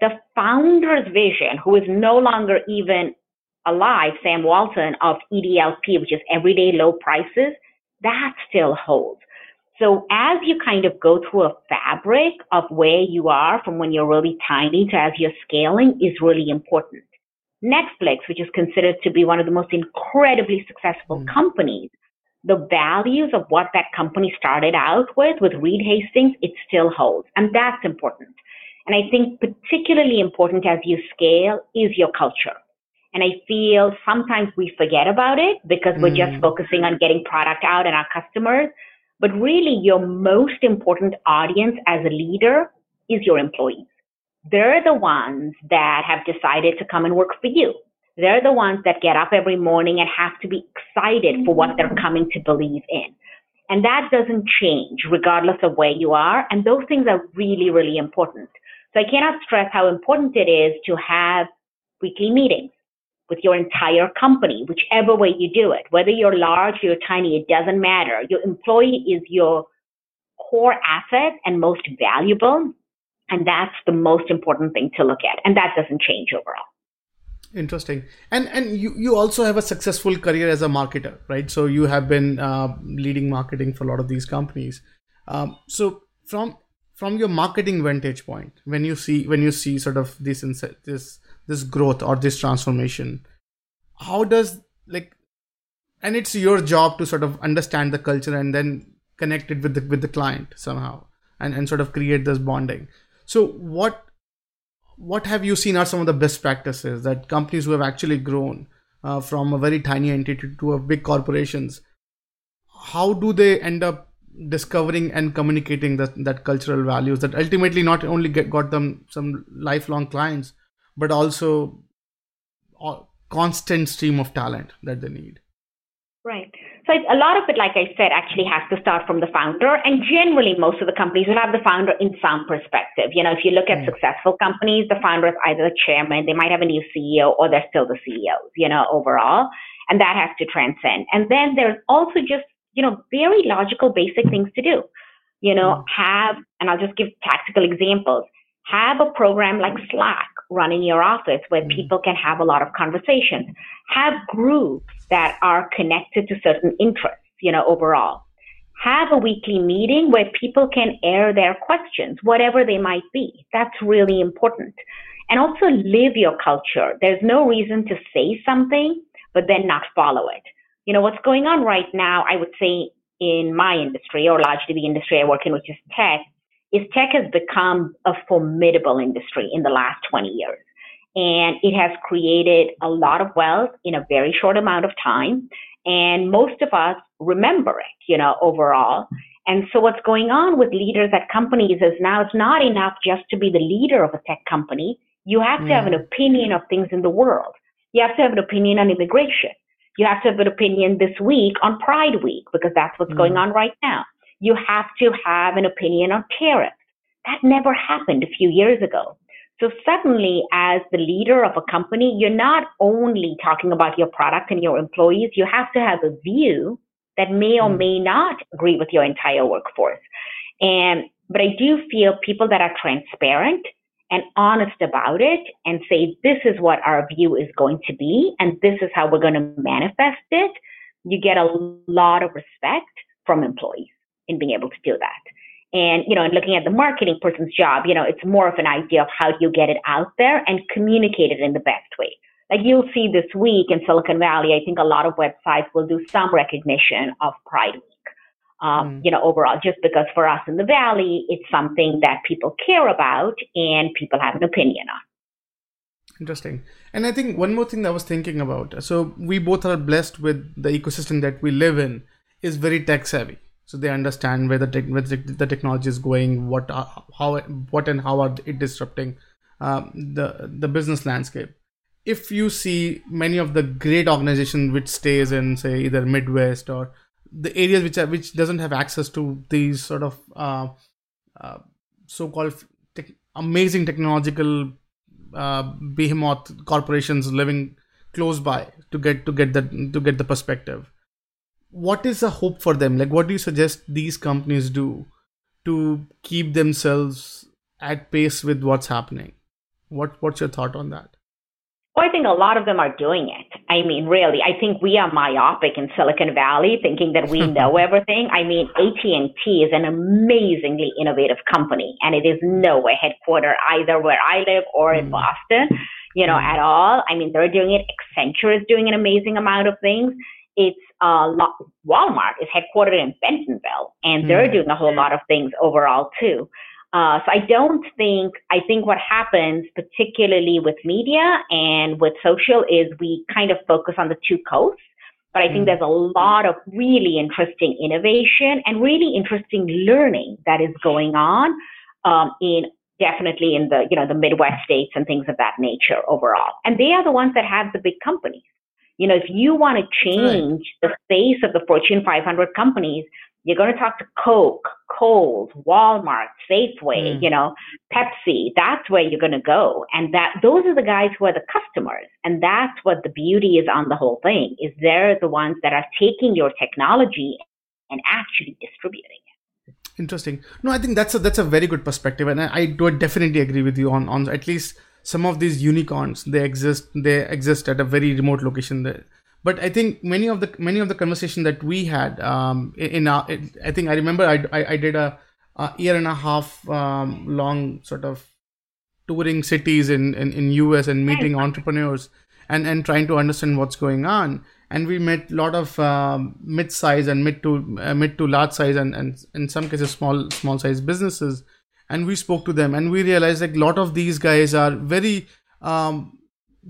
The founder's vision, who is no longer even alive, Sam Walton, of E D L P, which is Everyday Low Prices, that still holds. So as you kind of go through a fabric of where you are from when you're really tiny to as you're scaling is really important. Netflix, which is considered to be one of the most incredibly successful mm. companies, the values of what that company started out with, with Reed Hastings, it still holds. And that's important. And I think particularly important as you scale is your culture. And I feel sometimes we forget about it because mm. we're just focusing on getting product out and our customers. But really your most important audience as a leader is your employees. They're the ones that have decided to come and work for you. They're the ones that get up every morning and have to be excited for what they're coming to believe in. And that doesn't change regardless of where you are. And those things are really, really important. So I cannot stress how important it is to have weekly meetings with your entire company, whichever way you do it, whether you're large or you're tiny, it doesn't matter. Your employee is your core asset and most valuable. And that's the most important thing to look at. And that doesn't change overall. Interesting. And and you, you also have a successful career as a marketer, right? So you have been uh, leading marketing for a lot of these companies. Um, so from from your marketing vantage point, when you see when you see sort of this this this growth or this transformation, how does like, and it's your job to sort of understand the culture and then connect it with the with the client somehow and, and sort of create this bonding. So what what have you seen are some of the best practices that companies who have actually grown uh, from a very tiny entity to a big corporations, how do they end up discovering and communicating that, that cultural values that ultimately not only get, got them some lifelong clients, but also a constant stream of talent that they need? Right. So a lot of it, like I said, actually has to start from the founder. And generally, most of the companies will have the founder in some perspective. You know, if you look at mm. successful companies, the founder is either the chairman, they might have a new C E O, or they're still the C E Os, you know, overall. And that has to transcend. And then there's also just, you know, very logical, basic things to do. You know, have, and I'll just give practical examples, have a program like Slack run in your office where people can have a lot of conversations. Have groups that are connected to certain interests, you know, overall. Have a weekly meeting where people can air their questions, whatever they might be. That's really important. And also live your culture. There's no reason to say something, but then not follow it. You know, what's going on right now, I would say in my industry or largely the industry I work in, which is tech, is tech has become a formidable industry in the last twenty years. And it has created a lot of wealth in a very short amount of time. And most of us remember it, you know, overall. And so what's going on with leaders at companies is now it's not enough just to be the leader of a tech company. You have to have an opinion of things in the world. You have to have an opinion on immigration. You have to have an opinion this week on Pride Week, because that's what's mm. going on right now. You have to have an opinion on tariffs. That never happened a few years ago. So suddenly, as the leader of a company, you're not only talking about your product and your employees, you have to have a view that may or may not agree with your entire workforce. And but I do feel people that are transparent and honest about it and say, this is what our view is going to be, and this is how we're going to manifest it, you get a lot of respect from employees in being able to do that. And, you know, and looking at the marketing person's job, you know, it's more of an idea of how do you get it out there and communicate it in the best way. Like you'll see this week in Silicon Valley, I think a lot of websites will do some recognition of Pride Week, um, mm. you know, overall, just because for us in the Valley, it's something that people care about and people have an opinion on. Interesting. And I think one more thing that I was thinking about, so we both are blessed with the ecosystem that we live in is very tech savvy. So they understand where the, te- where the technology is going, what, are, how, what, and how are it disrupting um, the the business landscape. If you see many of the great organizations which stays in, say, either Midwest or the areas which are, which doesn't have access to these sort of uh, uh, so-called te- amazing technological uh, behemoth corporations living close by to get to get the to get the perspective. What is the hope for them? Like, what do you suggest these companies do to keep themselves at pace with what's happening? What What's your thought on that? Well, I think a lot of them are doing it. I mean, really, I think we are myopic in Silicon Valley, thinking that we know everything. I mean, A T and T is an amazingly innovative company, and it is nowhere headquartered either where I live or in mm. Boston, you know, mm. at all. I mean, they're doing it. Accenture is doing an amazing amount of things. It's uh, Walmart is headquartered in Bentonville, and they're mm. doing a whole lot of things overall too. Uh, so I don't think, I think what happens, particularly with media and with social, is we kind of focus on the two coasts. But I think mm. there's a lot of really interesting innovation and really interesting learning that is going on um, in definitely in the, you know, the Midwest states and things of that nature overall. And they are the ones that have the big companies. You know, if you want to change the face of the Fortune five hundred companies, You're going to talk to Coke, Kohl's, Walmart, Safeway, mm. you know, Pepsi. That's where you're going to go. And that those are the guys who are the customers. And that's what the beauty is on the whole thing, is they're the ones that are taking your technology and actually distributing it. Interesting. No, I think that's a, that's a very good perspective. And I, I do definitely agree with you on, on at least some of these unicorns. They exist, they exist at a very remote location there. But I think many of the many of the conversation that we had um, in our, it, I think I remember I, I, I did a, a year and a half um, long sort of touring cities in, in, in U S and meeting entrepreneurs and, and trying to understand what's going on. And we met a lot of um, mid size and mid to uh, mid to large size and, and in some cases small small size businesses. And we spoke to them and we realized like a lot of these guys are very. Um,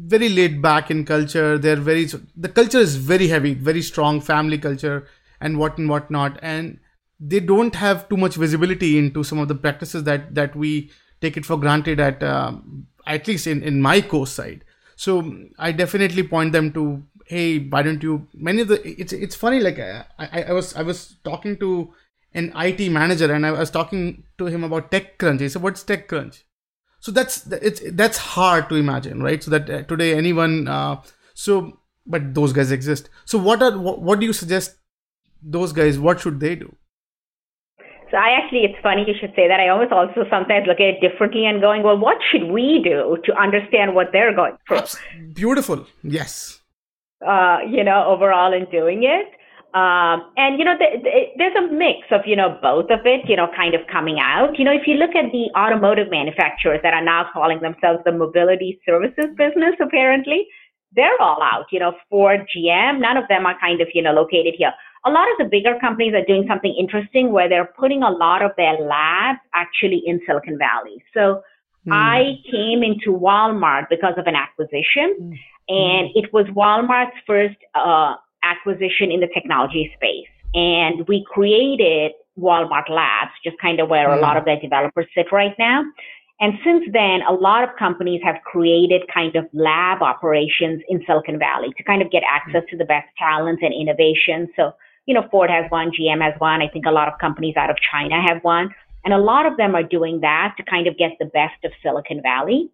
very laid back in culture. They're very, the culture is very heavy, very strong family culture and what and what not. And they don't have too much visibility into some of the practices that, that we take it for granted at, um, at least in, in my course side. So I definitely point them to, hey, why don't you, many of the, it's, it's funny. Like I, I was, I was talking to an I T manager and I was talking to him about TechCrunch. He said, what's TechCrunch? So that's it's that's hard to imagine, right? So that uh, today anyone, uh, so but those guys exist. So what are what, what do you suggest those guys? What should they do? So I actually, it's funny you should say that. I always also sometimes look at it differently and going, well, what should we do to understand what they're going through? That's beautiful, yes. Uh, you know, overall in doing it. Um, and, you know, the, the, there's a mix of, you know, both of it, you know, kind of coming out. You know, if you look at the automotive manufacturers that are now calling themselves the mobility services business, apparently, they're all out, you know, Ford, G M, none of them are kind of, you know, located here. A lot of the bigger companies are doing something interesting where they're putting a lot of their labs actually in Silicon Valley. So mm. I came into Walmart because of an acquisition, mm. and it was Walmart's first uh acquisition in the technology space. And we created Walmart Labs, just kind of where mm. a lot of their developers sit right now. And since then, a lot of companies have created kind of lab operations in Silicon Valley to kind of get access mm. to the best talents and innovation. So, you know, Ford has one, G M has one. I think a lot of companies out of China have one. And a lot of them are doing that to kind of get the best of Silicon Valley.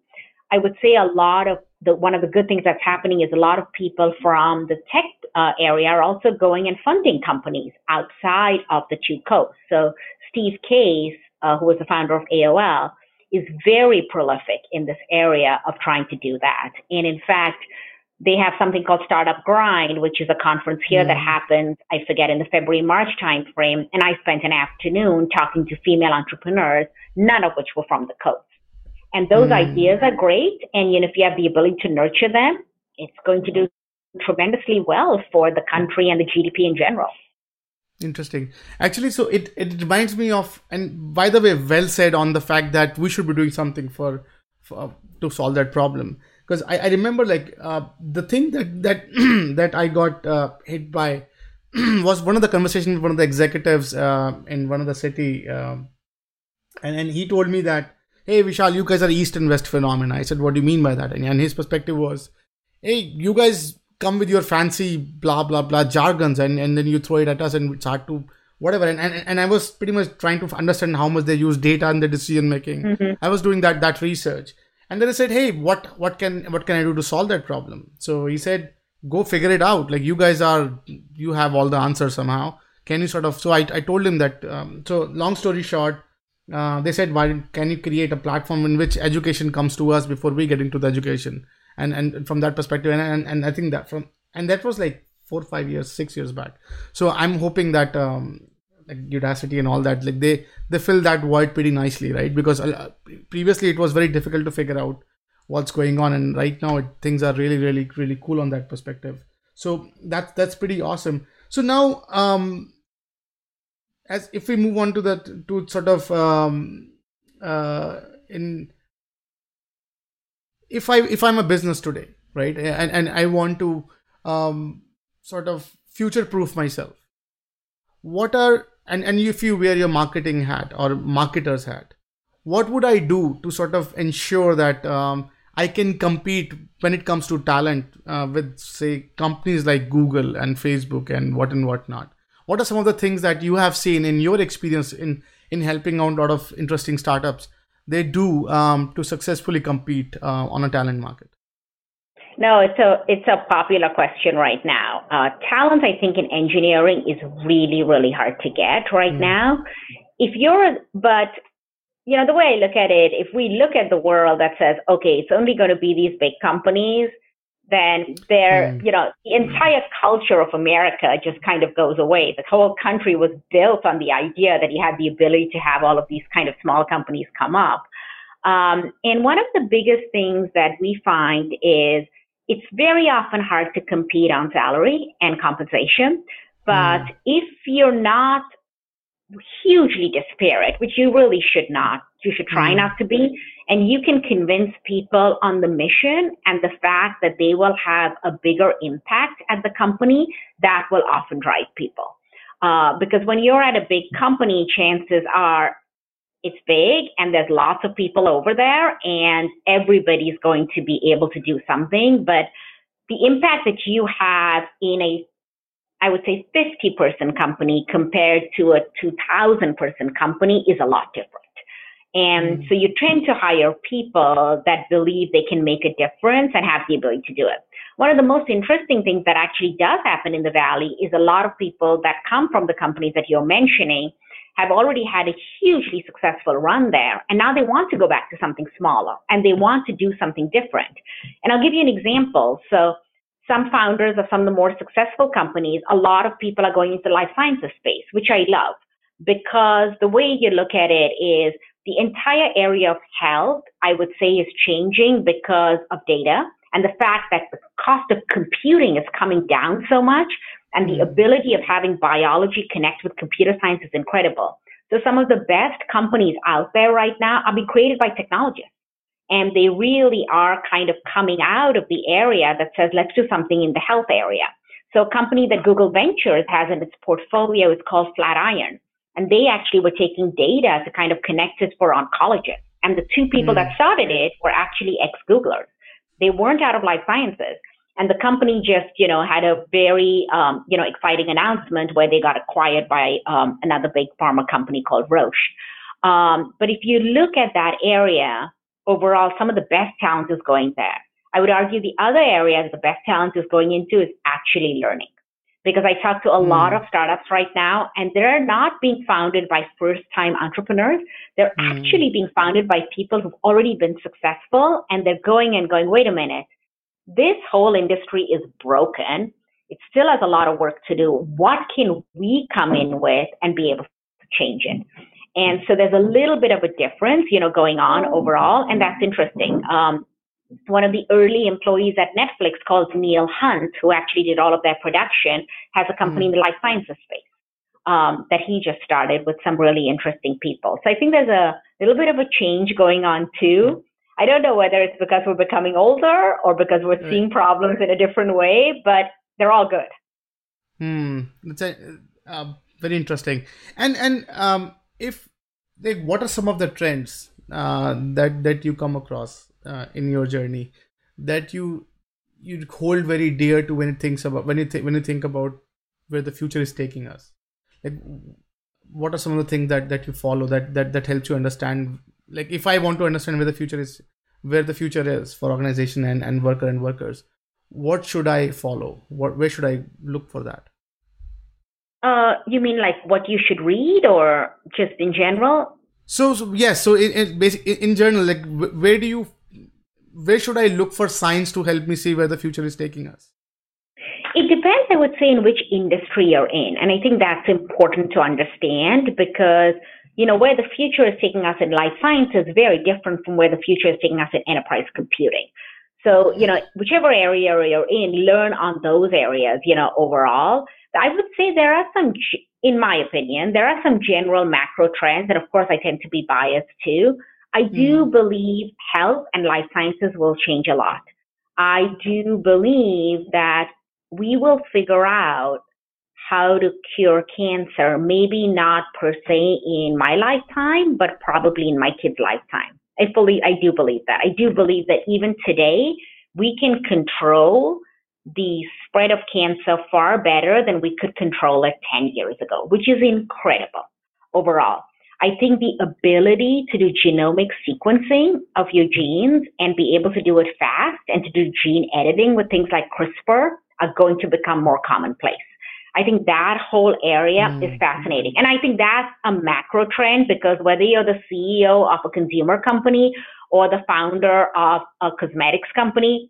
I would say a lot of the, one of the good things that's happening is a lot of people from the tech uh, area are also going and funding companies outside of the two coasts. So Steve Case, uh, who was the founder of A O L, is very prolific in this area of trying to do that. And in fact, they have something called Startup Grind, which is a conference here mm. that happens, I forget, in the February, March timeframe. And I spent an afternoon talking to female entrepreneurs, none of which were from the coast. And those mm. ideas are great. And you know, if you have the ability to nurture them, it's going to do tremendously well for the country and the G D P in general. Interesting. Actually, so it, it reminds me of, and by the way, well said on the fact that we should be doing something for, for to solve that problem. Because I, I remember like uh, the thing that that, that I got uh, hit by was one of the conversations with one of the executives uh, in one of the city. Uh, and, and he told me that, hey, Vishal, you guys are East and West phenomena. I said, what do you mean by that? And his perspective was, hey, you guys come with your fancy blah, blah, blah jargons and, and then you throw it at us and it's hard to whatever. And, and and I was pretty much trying to understand how much they use data in the decision making. Mm-hmm. I was doing that that research. And then I said, hey, what what can what can I do to solve that problem? So he said, go figure it out. Like you guys are, you have all the answers somehow. Can you sort of, so I, I told him that, um, so long story short, Uh, they said, why can you create a platform in which education comes to us before we get into the education? And and from that perspective, and and, and I think that from and that was like four, five years, six years back. So I'm hoping that um, like Udacity and all that, like they they fill that void pretty nicely, right? Because uh, previously it was very difficult to figure out what's going on, and right now it, things are really, really, really cool on that perspective. So that that's pretty awesome. So now. Um, As if we move on to the to sort of um, uh, in if I if I'm a business today, right, and and I want to um, sort of future-proof myself. What are and and if you wear your marketing hat or marketer's hat, what would I do to sort of ensure that um, I can compete when it comes to talent uh, with say companies like Google and Facebook and what and what not? what are some of the things that you have seen in your experience in, in helping out a lot of interesting startups they do um, to successfully compete uh, on a talent market? No, it's a it's a popular question right now. Uh, talent, I think, in engineering is really, really hard to get right mm. now. If you're, but, you know, the way I look at it, if we look at the world that says, okay, it's only going to be these big companies, then they're, mm. you know, the entire culture of America just kind of goes away. The whole country was built on the idea that you had the ability to have all of these kind of small companies come up. Um, and one of the biggest things that we find is, it's very often hard to compete on salary and compensation, but mm. if you're not hugely disparate, which you really should not, you should try mm. not to be, and you can convince people on the mission and the fact that they will have a bigger impact at the company, that will often drive people. Uh, because when you're at a big company, chances are it's big and there's lots of people over there and everybody's going to be able to do something. But the impact that you have in a, I would say fifty person company compared to a two thousand person company is a lot different. And so you tend to hire people that believe they can make a difference and have the ability to do it. One of the most interesting things that actually does happen in the Valley is a lot of people that come from the companies that you're mentioning have already had a hugely successful run there, and now they want to go back to something smaller, and they want to do something different. And I'll give you an example. So some founders of some of the more successful companies, a lot of people are going into the life sciences space, which I love, because the way you look at it is the entire area of health, I would say, is changing because of data, and the fact that the cost of computing is coming down so much, and the ability of having biology connect with computer science is incredible. So some of the best companies out there right now are being created by technologists. And they really are kind of coming out of the area that says, let's do something in the health area. So a company that Google Ventures has in its portfolio is called Flatiron. And they actually were taking data to kind of connect it for oncologists. And the two people mm. that started it were actually ex-Googlers. They weren't out of life sciences. And the company just, you know, had a very, um, you know, exciting announcement where they got acquired by um, another big pharma company called Roche. Um, but if you look at that area, overall, some of the best talent is going there. I would argue the other area that the best talent is going into is actually learning. Because I talk to a mm. lot of startups right now, and they're not being founded by first-time entrepreneurs. They're mm. actually being founded by people who've already been successful, and they're going and going, wait a minute. This whole industry is broken. It still has a lot of work to do. What can we come in with and be able to change it? And so there's a little bit of a difference, you know, going on overall. And that's interesting. Um, one of the early employees at Netflix called Neil Hunt, who actually did all of their production, has a company in the life sciences space um, that he just started with some really interesting people. So I think there's a little bit of a change going on too. I don't know whether it's because we're becoming older or because we're right. seeing problems in a different way, but they're all good. Hmm, that's a, uh, very interesting. And and um, if like, what are some of the trends uh, that that you come across uh, in your journey that you you hold very dear to when it thinks about when you th- when you think about where the future is taking us? Like, what are some of the things that, that you follow that, that that helps you understand? Like if I want to understand where the future is, where the future is for organization and, and worker and workers, what should I follow? What, where should I look for that? Uh, you mean like what you should read or just in general? So, so yes. So in, in basic in general, like where do you, where should I look for signs to help me see where the future is taking us? It depends, I would say, in which industry you're in. And I think that's important to understand because you know, where the future is taking us in life science is very different from where the future is taking us in enterprise computing. So, you know, whichever area you're in, learn on those areas, you know, overall. I would say there are some, in my opinion, there are some general macro trends, and of course, I tend to be biased too. I do mm. believe health and life sciences will change a lot. I do believe that we will figure out how to cure cancer, maybe not per se in my lifetime, but probably in my kids' lifetime. I fully, I do believe that. I do believe that even today, we can control the spread of cancer far better than we could control it ten years ago, which is incredible overall. I think the ability to do genomic sequencing of your genes and be able to do it fast and to do gene editing with things like CRISPR are going to become more commonplace. I think that whole area mm. is fascinating. And I think that's a macro trend, because whether you're the C E O of a consumer company or the founder of a cosmetics company,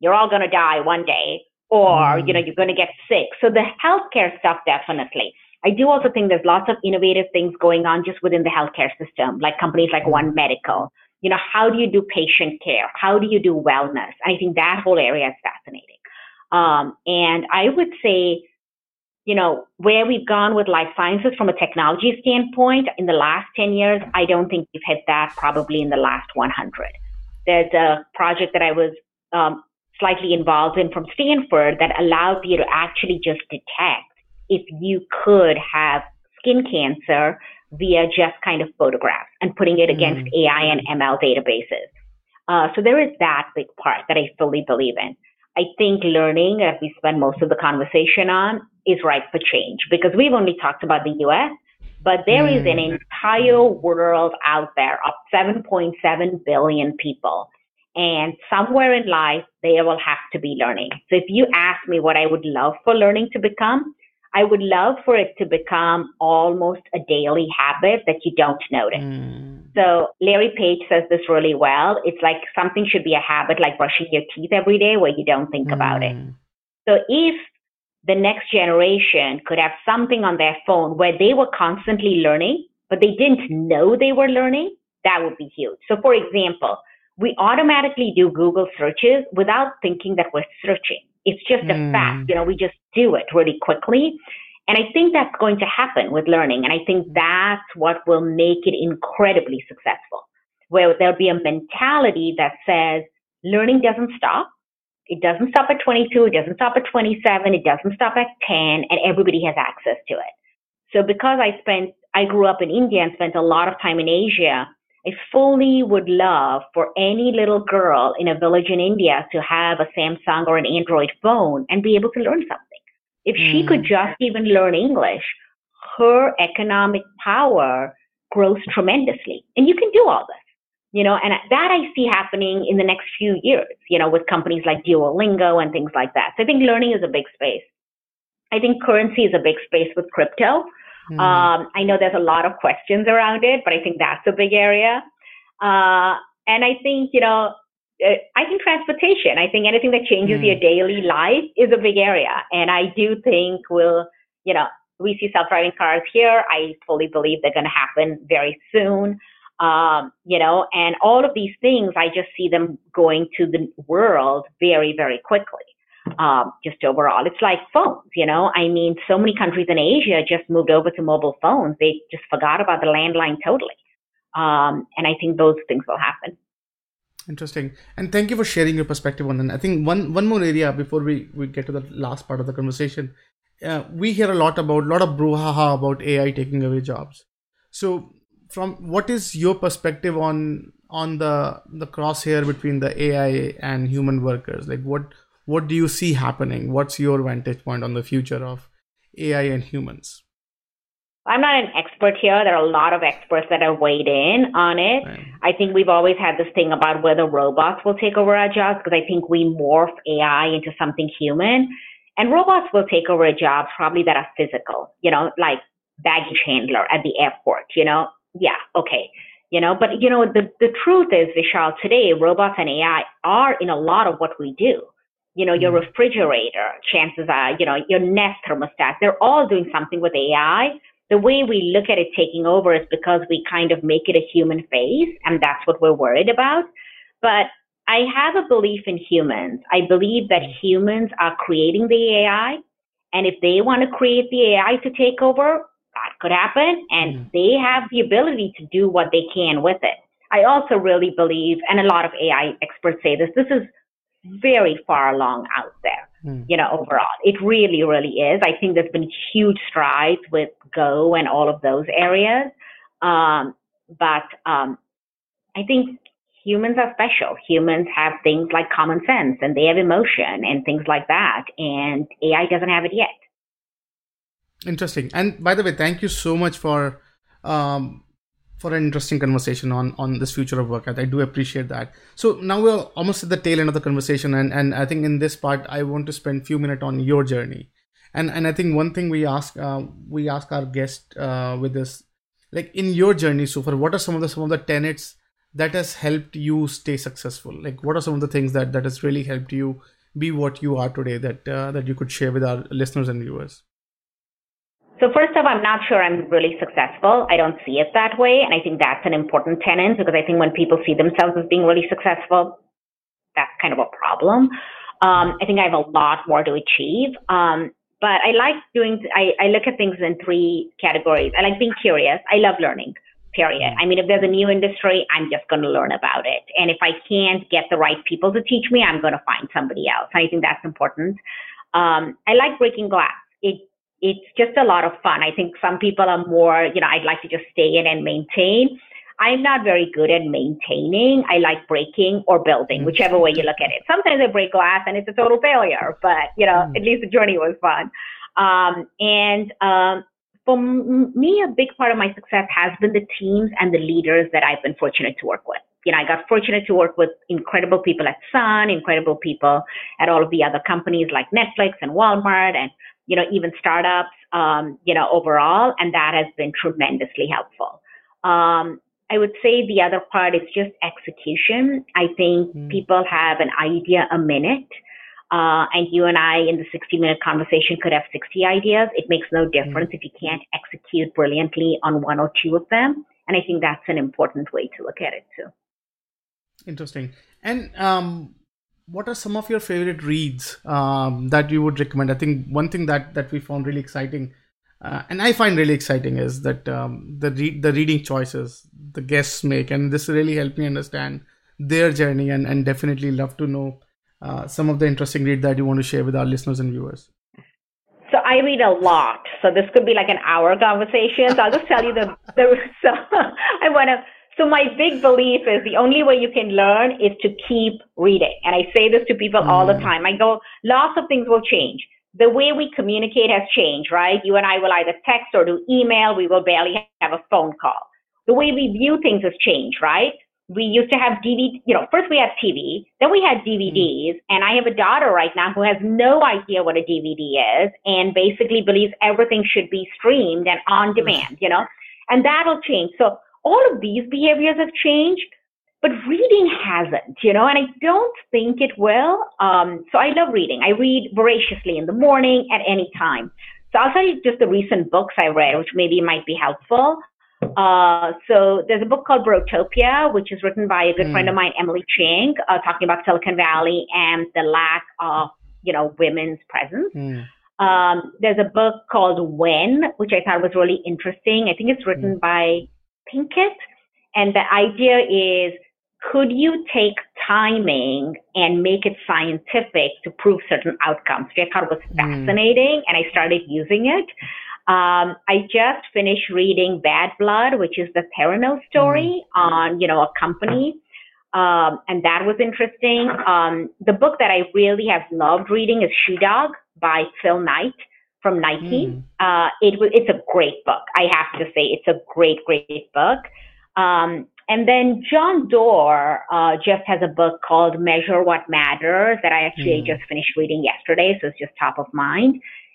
you're all going to die one day, or mm. you know, you're going to get sick. So the healthcare stuff, definitely. I do also think there's lots of innovative things going on just within the healthcare system, like companies like One Medical. You know, how do you do patient care? How do you do wellness? I think that whole area is fascinating. Um, and I would say, you know, where we've gone with life sciences from a technology standpoint in the last ten years, I don't think we've hit that probably in the last one hundred. There's a project that I was um, slightly involved in from Stanford that allowed you to actually just detect if you could have skin cancer via just kind of photographs and putting it against mm. A I and M L databases. Uh, so there is that big part that I fully believe in. I think learning, as we spend most of the conversation on, is ripe for change, because we've only talked about the U S, but there mm. is an entire world out there of seven point seven billion people. And somewhere in life, they will have to be learning. So if you ask me what I would love for learning to become, I would love for it to become almost a daily habit that you don't notice. Mm. So Larry Page says this really well. It's like something should be a habit, like brushing your teeth every day, where you don't think mm. about it. So if the next generation could have something on their phone where they were constantly learning, but they didn't know they were learning, that would be huge. So for example, we automatically do Google searches without thinking that we're searching. It's just a mm. fact, you know, we just do it really quickly. And I think that's going to happen with learning. And I think that's what will make it incredibly successful, where there'll be a mentality that says learning doesn't stop. It doesn't stop at twenty-two. It doesn't stop at twenty-seven. It doesn't stop at ten. And everybody has access to it. So because I spent, I grew up in India and spent a lot of time in Asia, I fully would love for any little girl in a village in India to have a Samsung or an Android phone and be able to learn something. If mm. she could just even learn English, her economic power grows tremendously. And you can do all this, you know, and that I see happening in the next few years, you know, with companies like Duolingo and things like that. So I think learning is a big space. I think currency is a big space with crypto. Mm-hmm. Um, I know there's a lot of questions around it, but I think that's a big area. Uh, and I think, you know, I think transportation, I think anything that changes mm-hmm. your daily life is a big area. And I do think we'll, you know, we see self-driving cars here. I fully believe they're going to happen very soon. Um, you know, and all of these things, I just see them going to the world very, very quickly. Um, just overall, it's like phones, you know, I mean, so many countries in Asia just moved over to mobile phones. They just forgot about the landline totally. Um, and I think those things will happen. Interesting. And thank you for sharing your perspective on that. I think one, one more area before we, we get to the last part of the conversation, uh, we hear a lot about, a lot of brouhaha about A I taking away jobs. So from what is your perspective on, on the, the crosshair between the A I and human workers? Like what, What do you see happening? What's your vantage point on the future of A I and humans? I'm not an expert here. There are a lot of experts that have weighed in on it. Right. I think we've always had this thing about whether robots will take over our jobs, because I think we morph A I into something human. And robots will take over jobs probably that are physical, you know, like baggage handler at the airport, you know? Yeah, okay. You know, but you know, the, the truth is, Vishal, today, robots and A I are in a lot of what we do. You know, your refrigerator, chances are, you know, your Nest thermostat, they're all doing something with A I. The way we look at it taking over is because we kind of make it a human face, and that's what we're worried about. But I have a belief in humans. I believe that humans are creating the A I, and if they want to create the A I to take over, that could happen, and mm. they have the ability to do what they can with it. I also really believe, and a lot of A I experts say this, this is very far along out there, mm. you know, overall. It really, really is. I think there's been huge strides with Go and all of those areas. Um, but um, I think humans are special. Humans have things like common sense, and they have emotion and things like that. And A I doesn't have it yet. Interesting. And by the way, thank you so much for um, for an interesting conversation on, on this future of work. I, I do appreciate that. So now we're almost at the tail end of the conversation. And, and I think in this part, I want to spend a few minutes on your journey. And and I think one thing we ask uh, we ask our guest uh, with this, like in your journey, so far, what are some of the some of the tenets that has helped you stay successful? Like, what are some of the things that, that has really helped you be what you are today that uh, that you could share with our listeners and viewers? So first off, I'm not sure I'm really successful. I don't see it that way. And I think that's an important tenet, because I think when people see themselves as being really successful, that's kind of a problem. Um, I think I have a lot more to achieve. Um, But I like doing, I, I look at things in three categories. I like being curious. I love learning, period. I mean, if there's a new industry, I'm just going to learn about it. And if I can't get the right people to teach me, I'm going to find somebody else. I think that's important. Um, I like breaking glass. It, it's just a lot of fun. I think some people are more, you know, I'd like to just stay in and maintain. I'm not very good at maintaining. I like breaking or building, whichever way you look at it. Sometimes I break glass and it's a total failure, but you know, mm. at least the journey was fun. Um, and um, for m- me, a big part of my success has been the teams and the leaders that I've been fortunate to work with. You know, I got fortunate to work with incredible people at Sun, incredible people at all of the other companies like Netflix and Walmart and, you know, even startups, um, you know, overall. And that has been tremendously helpful. Um, I would say the other part is just execution. I think mm. people have an idea a minute, uh, and you and I in the sixty minute conversation could have sixty ideas. It makes no difference mm. if you can't execute brilliantly on one or two of them. And I think that's an important way to look at it too. Interesting. And um, what are some of your favorite reads um, that you would recommend? I think one thing that, that we found really exciting Uh, and I find really exciting is that um, the re- the reading choices the guests make, and this really helped me understand their journey, and, and definitely love to know uh, some of the interesting read that you want to share with our listeners and viewers. So I read a lot. So this could be like an hour conversation. So I'll just tell you the, the so I want to. So my big belief is the only way you can learn is to keep reading, and I say this to people mm. all the time. I go, lots of things will change. The way we communicate has changed, right? You and I will either text or do email. We will barely have a phone call. The way we view things has changed, right? We used to have D V D, you know, first we had T V, then we had D V Ds. And I have a daughter right now who has no idea what a D V D is and basically believes everything should be streamed and on demand, you know, and that'll change. So all of these behaviors have changed, but reading hasn't, you know, and I don't think it will. Um, so I love reading. I read voraciously in the morning at any time. So I'll tell you just the recent books I read, which maybe might be helpful. Uh, so there's a book called Brotopia, which is written by a good mm. friend of mine, Emily Chang, uh, talking about Silicon Valley and the lack of, you know, women's presence. Mm. Um, there's a book called When, which I thought was really interesting. I think it's written mm. by Pinkett. And the idea is, could you take timing and make it scientific to prove certain outcomes? Which I thought was fascinating, mm. and I started using it. Um, I just finished reading Bad Blood, which is the Theranos story mm. on, you know, a company. Um, and that was interesting. Um, the book that I really have loved reading is She Dog by Phil Knight from Nike. Mm. Uh, it was, it's a great book. I have to say it's a great, great book. Um, And then John Doerr uh, just has a book called Measure What Matters that I actually mm-hmm. just finished reading yesterday. So it's just top of mind.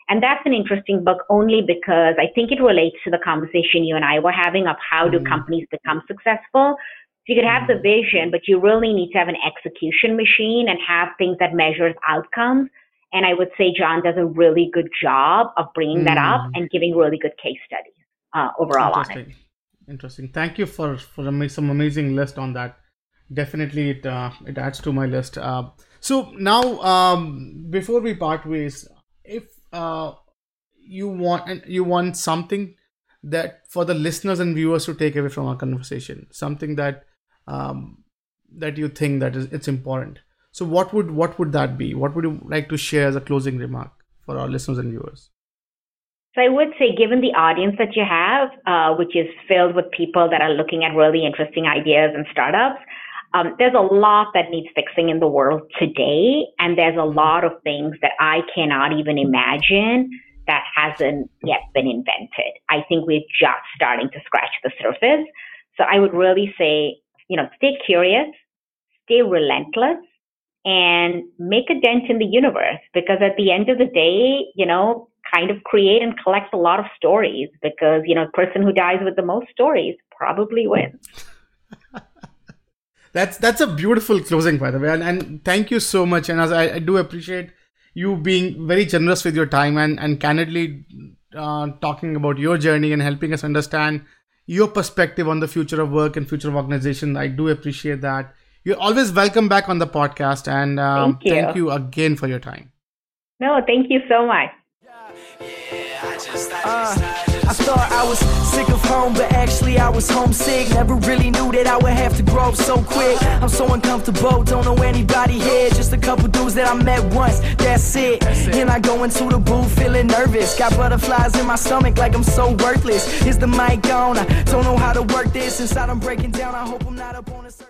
And that's an interesting book only because I think it relates to the conversation you and I were having of how mm-hmm. do companies become successful. You could have the vision, but you really need to have an execution machine and have things that measures outcomes. And I would say John does a really good job of bringing mm-hmm. that up and giving really good case studies uh, overall on it. Interesting. Thank you for, for some amazing list on that. Definitely, it uh, it adds to my list. Uh, so now, um, before we part ways, if uh, you want and you want something that for the listeners and viewers to take away from our conversation, something that um, that you think that is it's important. So what would what would that be? What would you like to share as a closing remark for our listeners and viewers? So I would say, given the audience that you have, uh, which is filled with people that are looking at really interesting ideas and startups, Um, there's a lot that needs fixing in the world today, and there's a lot of things that I cannot even imagine that hasn't yet been invented. I think we're just starting to scratch the surface. So I would really say, you know, stay curious, stay relentless, and make a dent in the universe, because at the end of the day, you know, kind of create and collect a lot of stories, because, you know, the person who dies with the most stories probably wins. That's that's a beautiful closing, by the way. And, and thank you so much. And as I, I do appreciate you being very generous with your time and, and candidly uh, talking about your journey and helping us understand your perspective on the future of work and future of organization. I do appreciate that. You're always welcome back on the podcast. And um, thank you. thank you again for your time. No, thank you so much. Uh, I thought I was sick of home, but actually I was homesick. Never really knew that I would have to grow up so quick. I'm so uncomfortable, don't know anybody here. Just a couple dudes that I met once, that's it. And I go into the booth feeling nervous. Got butterflies in my stomach like I'm so worthless. Is the mic on? I don't know how to work this. Inside I'm breaking down, I hope I'm not up on the surface.